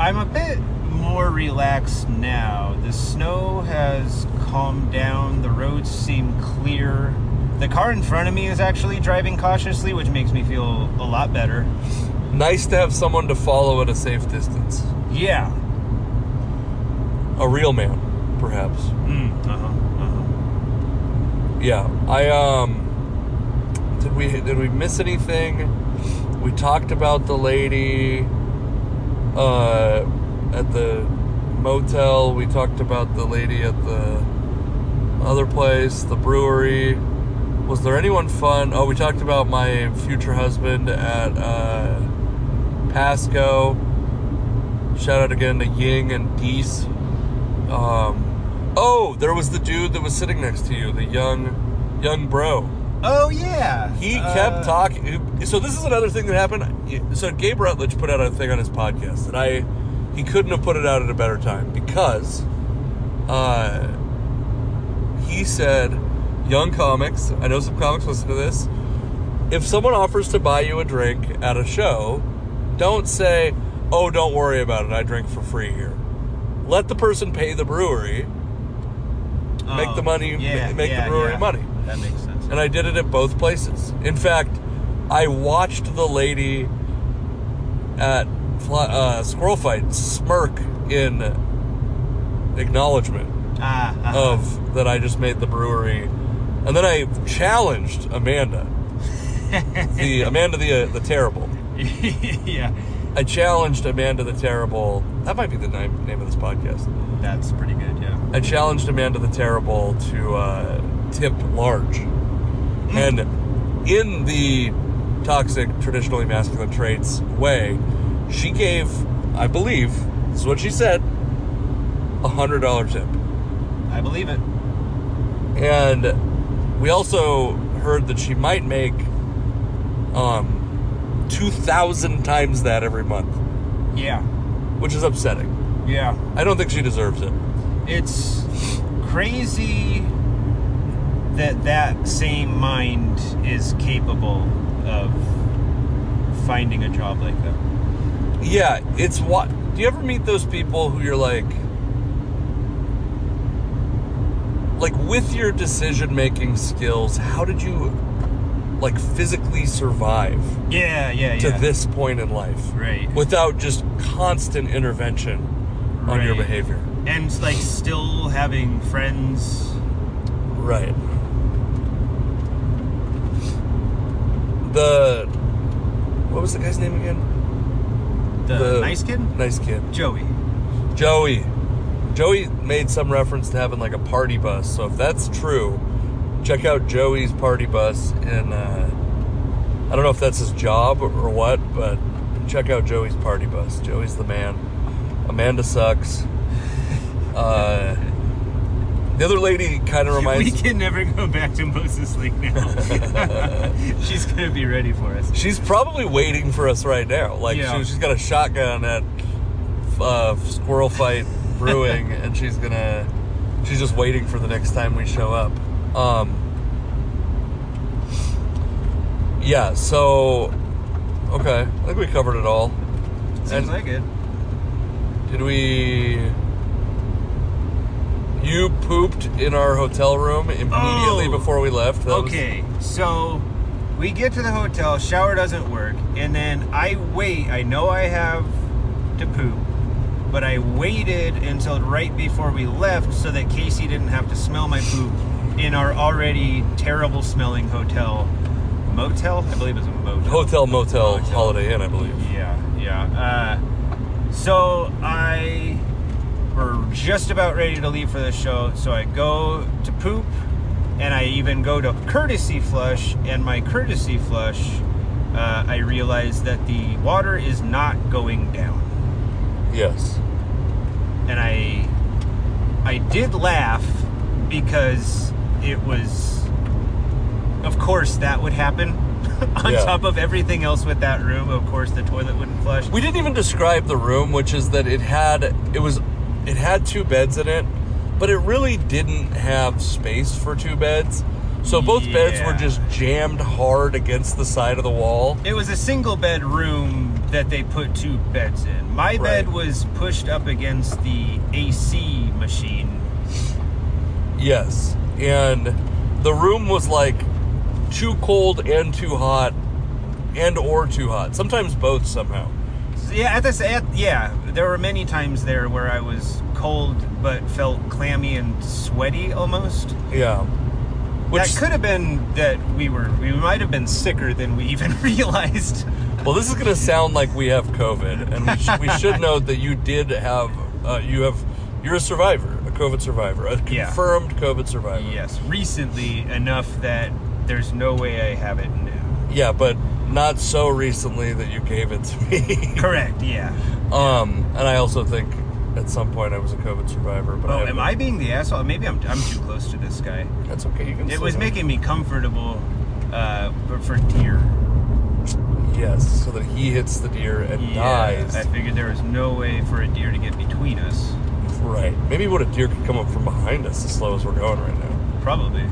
I'm a bit more relaxed now. The snow has calmed down. The roads seem clear. The car in front of me is actually driving cautiously, which makes me feel a lot better. Nice to have someone to follow at a safe distance. Yeah. A real man. Perhaps. Yeah. Did we miss anything? We talked about the lady at the motel. We talked about the lady at the other place, the brewery. Was there anyone fun? Oh, we talked about my future husband at Pasco. Shout out again to Ying and Deese. Oh, there was the dude that was sitting next to you, the young bro. Oh, yeah. He kept talking. So this is another thing that happened. So Gabe Rutledge put out a thing on his podcast that he couldn't have put it out at a better time because he said, young comics, I know some comics listen to this, if someone offers to buy you a drink at a show, don't say, oh, don't worry about it, I drink for free here. Let the person pay the brewery. Make the money, the brewery money. That makes sense. And I did it at both places. In fact, I watched the lady at Squirrel Fight smirk in acknowledgement of that I just made the brewery. And then I challenged Amanda, the Amanda the Terrible. Yeah. I challenged Amanda the Terrible. That might be the name of this podcast. That's pretty good, yeah. I challenged Amanda the Terrible to tip large. And in the toxic, traditionally masculine traits way, she gave, I believe, this is what she said, $100 tip. I believe it. And we also heard that she might make 2,000 times that every month. Yeah. Which is upsetting. Yeah. I don't think she deserves it. It's crazy that that same mind is capable of finding a job like that. Yeah, it's what... Do you ever meet those people who you're like... Like, with your decision-making skills, how did you, like, physically survive? Yeah. To this point in life. Right. Without just constant intervention on your behavior. And, like, still having friends. Right. What was the guy's name again? The nice kid? Nice kid. Joey. Joey made some reference to having, like, a party bus. So if that's true, check out Joey's party bus. And I don't know if that's his job or what, but check out Joey's party bus. Joey's the man. Amanda sucks. The other lady kind of reminds me. We can never go back to Moses Lake now. She's going to be ready for us. She's probably waiting for us right now. Like, yeah. She's got a shotgun at Squirrel Fight Brewing, and she's just waiting for the next time we show up. Yeah, so okay, I think we covered it all. Seems like it. Did we? You pooped in our hotel room immediately before we left. So we get to the hotel, shower doesn't work, and then I know I have to poop, but I waited until right before we left so that Casey didn't have to smell my poop in our already terrible smelling hotel. Motel? I believe it's a motel. Motel. Holiday Inn, I believe. Yeah. So I were just about ready to leave for the show, so I go to poop, and I even go to courtesy flush, and my courtesy flush, I realize that the water is not going down. Yes. And I did laugh because it was, of course that would happen on top of everything else with that room. Of course the toilet wouldn't flush. We didn't even describe the room, which is that it had two beds in it, but it really didn't have space for two beds. So both beds were just jammed hard against the side of the wall. It was a single bed room that they put two beds in. My bed was pushed up against the AC machine. Yes. And the room was like too cold and too hot or too hot. Sometimes both somehow. Yeah, there were many times there where I was cold but felt clammy and sweaty almost. Yeah. That could have been that we might have been sicker than we even realized. Well, this is going to sound like we have COVID, and we should note that you did have, you're a survivor, a COVID survivor, a confirmed COVID survivor. Yes, recently enough that there's no way I have it now. Yeah, but not so recently that you gave it to me. Correct, yeah. And I also think at some point I was a COVID survivor. But am I being the asshole? Maybe I'm too close to this guy. That's okay. You can. It was making me comfortable for deer. Yes, so that he hits the deer and dies. I figured there was no way for a deer to get between us. Right. Maybe what a deer could come up from behind us as slow as we're going right now. Probably.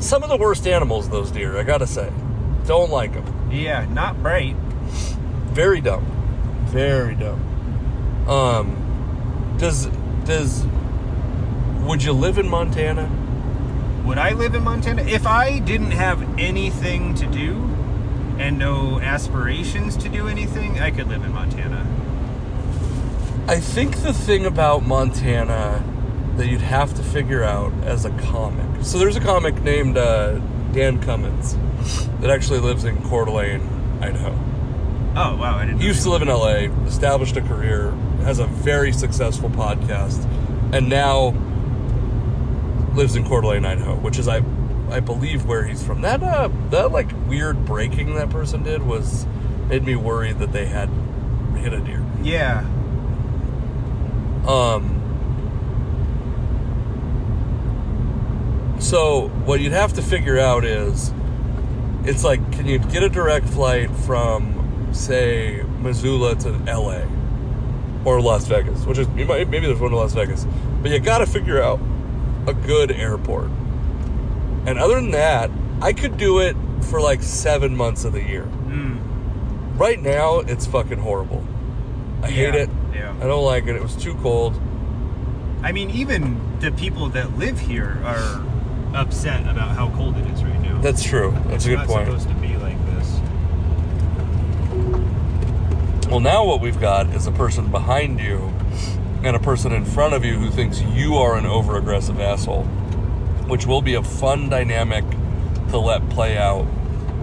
Some of the worst animals, those deer, I gotta say. Don't like them. Yeah, not bright. Very dumb. Very dumb. Would you live in Montana? Would I live in Montana? If I didn't have anything to do and no aspirations to do anything, I could live in Montana. I think the thing about Montana that you'd have to figure out as a comic. So there's a comic named Dan Cummins that actually lives in Coeur d'Alene, Idaho. Oh, wow, I didn't know. Used to live in L.A., established a career, has a very successful podcast, and now lives in Coeur d'Alene, Idaho, which is, I believe, where he's from. That, that weird breaking that person did was... made me worry that they had hit a deer. Yeah. So, what you'd have to figure out is... it's like, can you get a direct flight from, say, Missoula to L.A. or Las Vegas? Which is... maybe there's one to Las Vegas. But you gotta figure out a good airport. And other than that, I could do it for, 7 months of the year. Right now, it's fucking horrible. I hate it. Yeah. I don't like it. It was too cold. I mean, even the people that live here are upset about how cold it is right now. That's true. That's a good point. It's not supposed to be like this. Well, now what we've got is a person behind you and a person in front of you who thinks you are an over-aggressive asshole, which will be a fun dynamic to let play out.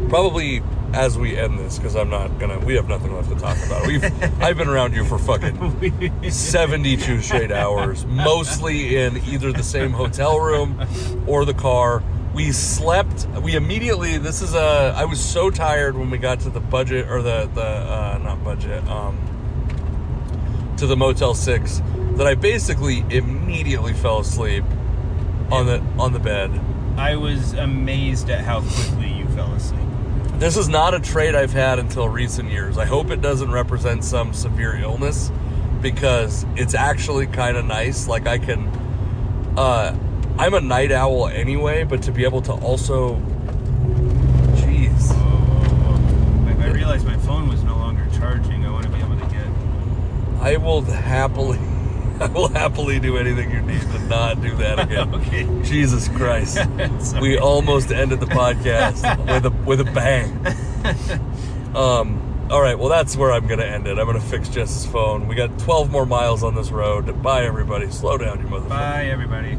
Probably... as we end this, because we have nothing left to talk about. I've been around you for fucking 72 straight hours, mostly in either the same hotel room or the car. I was so tired when we got to the budget, or to the Motel 6, that I basically immediately fell asleep on the bed. I was amazed at how quickly you fell asleep. This is not a trait I've had until recent years. I hope it doesn't represent some severe illness, because it's actually kind of nice. Like, I can... I'm a night owl anyway, but to be able to also... Jeez. I realized my phone was no longer charging. I want to be able to get... I will happily do anything you need to not do that again. Okay. Jesus Christ. We almost ended the podcast with a bang. All right, well, that's where I'm going to end it. I'm going to fix Jess's phone. We got 12 more miles on this road. Bye, everybody. Slow down, you motherfucker. Bye, everybody.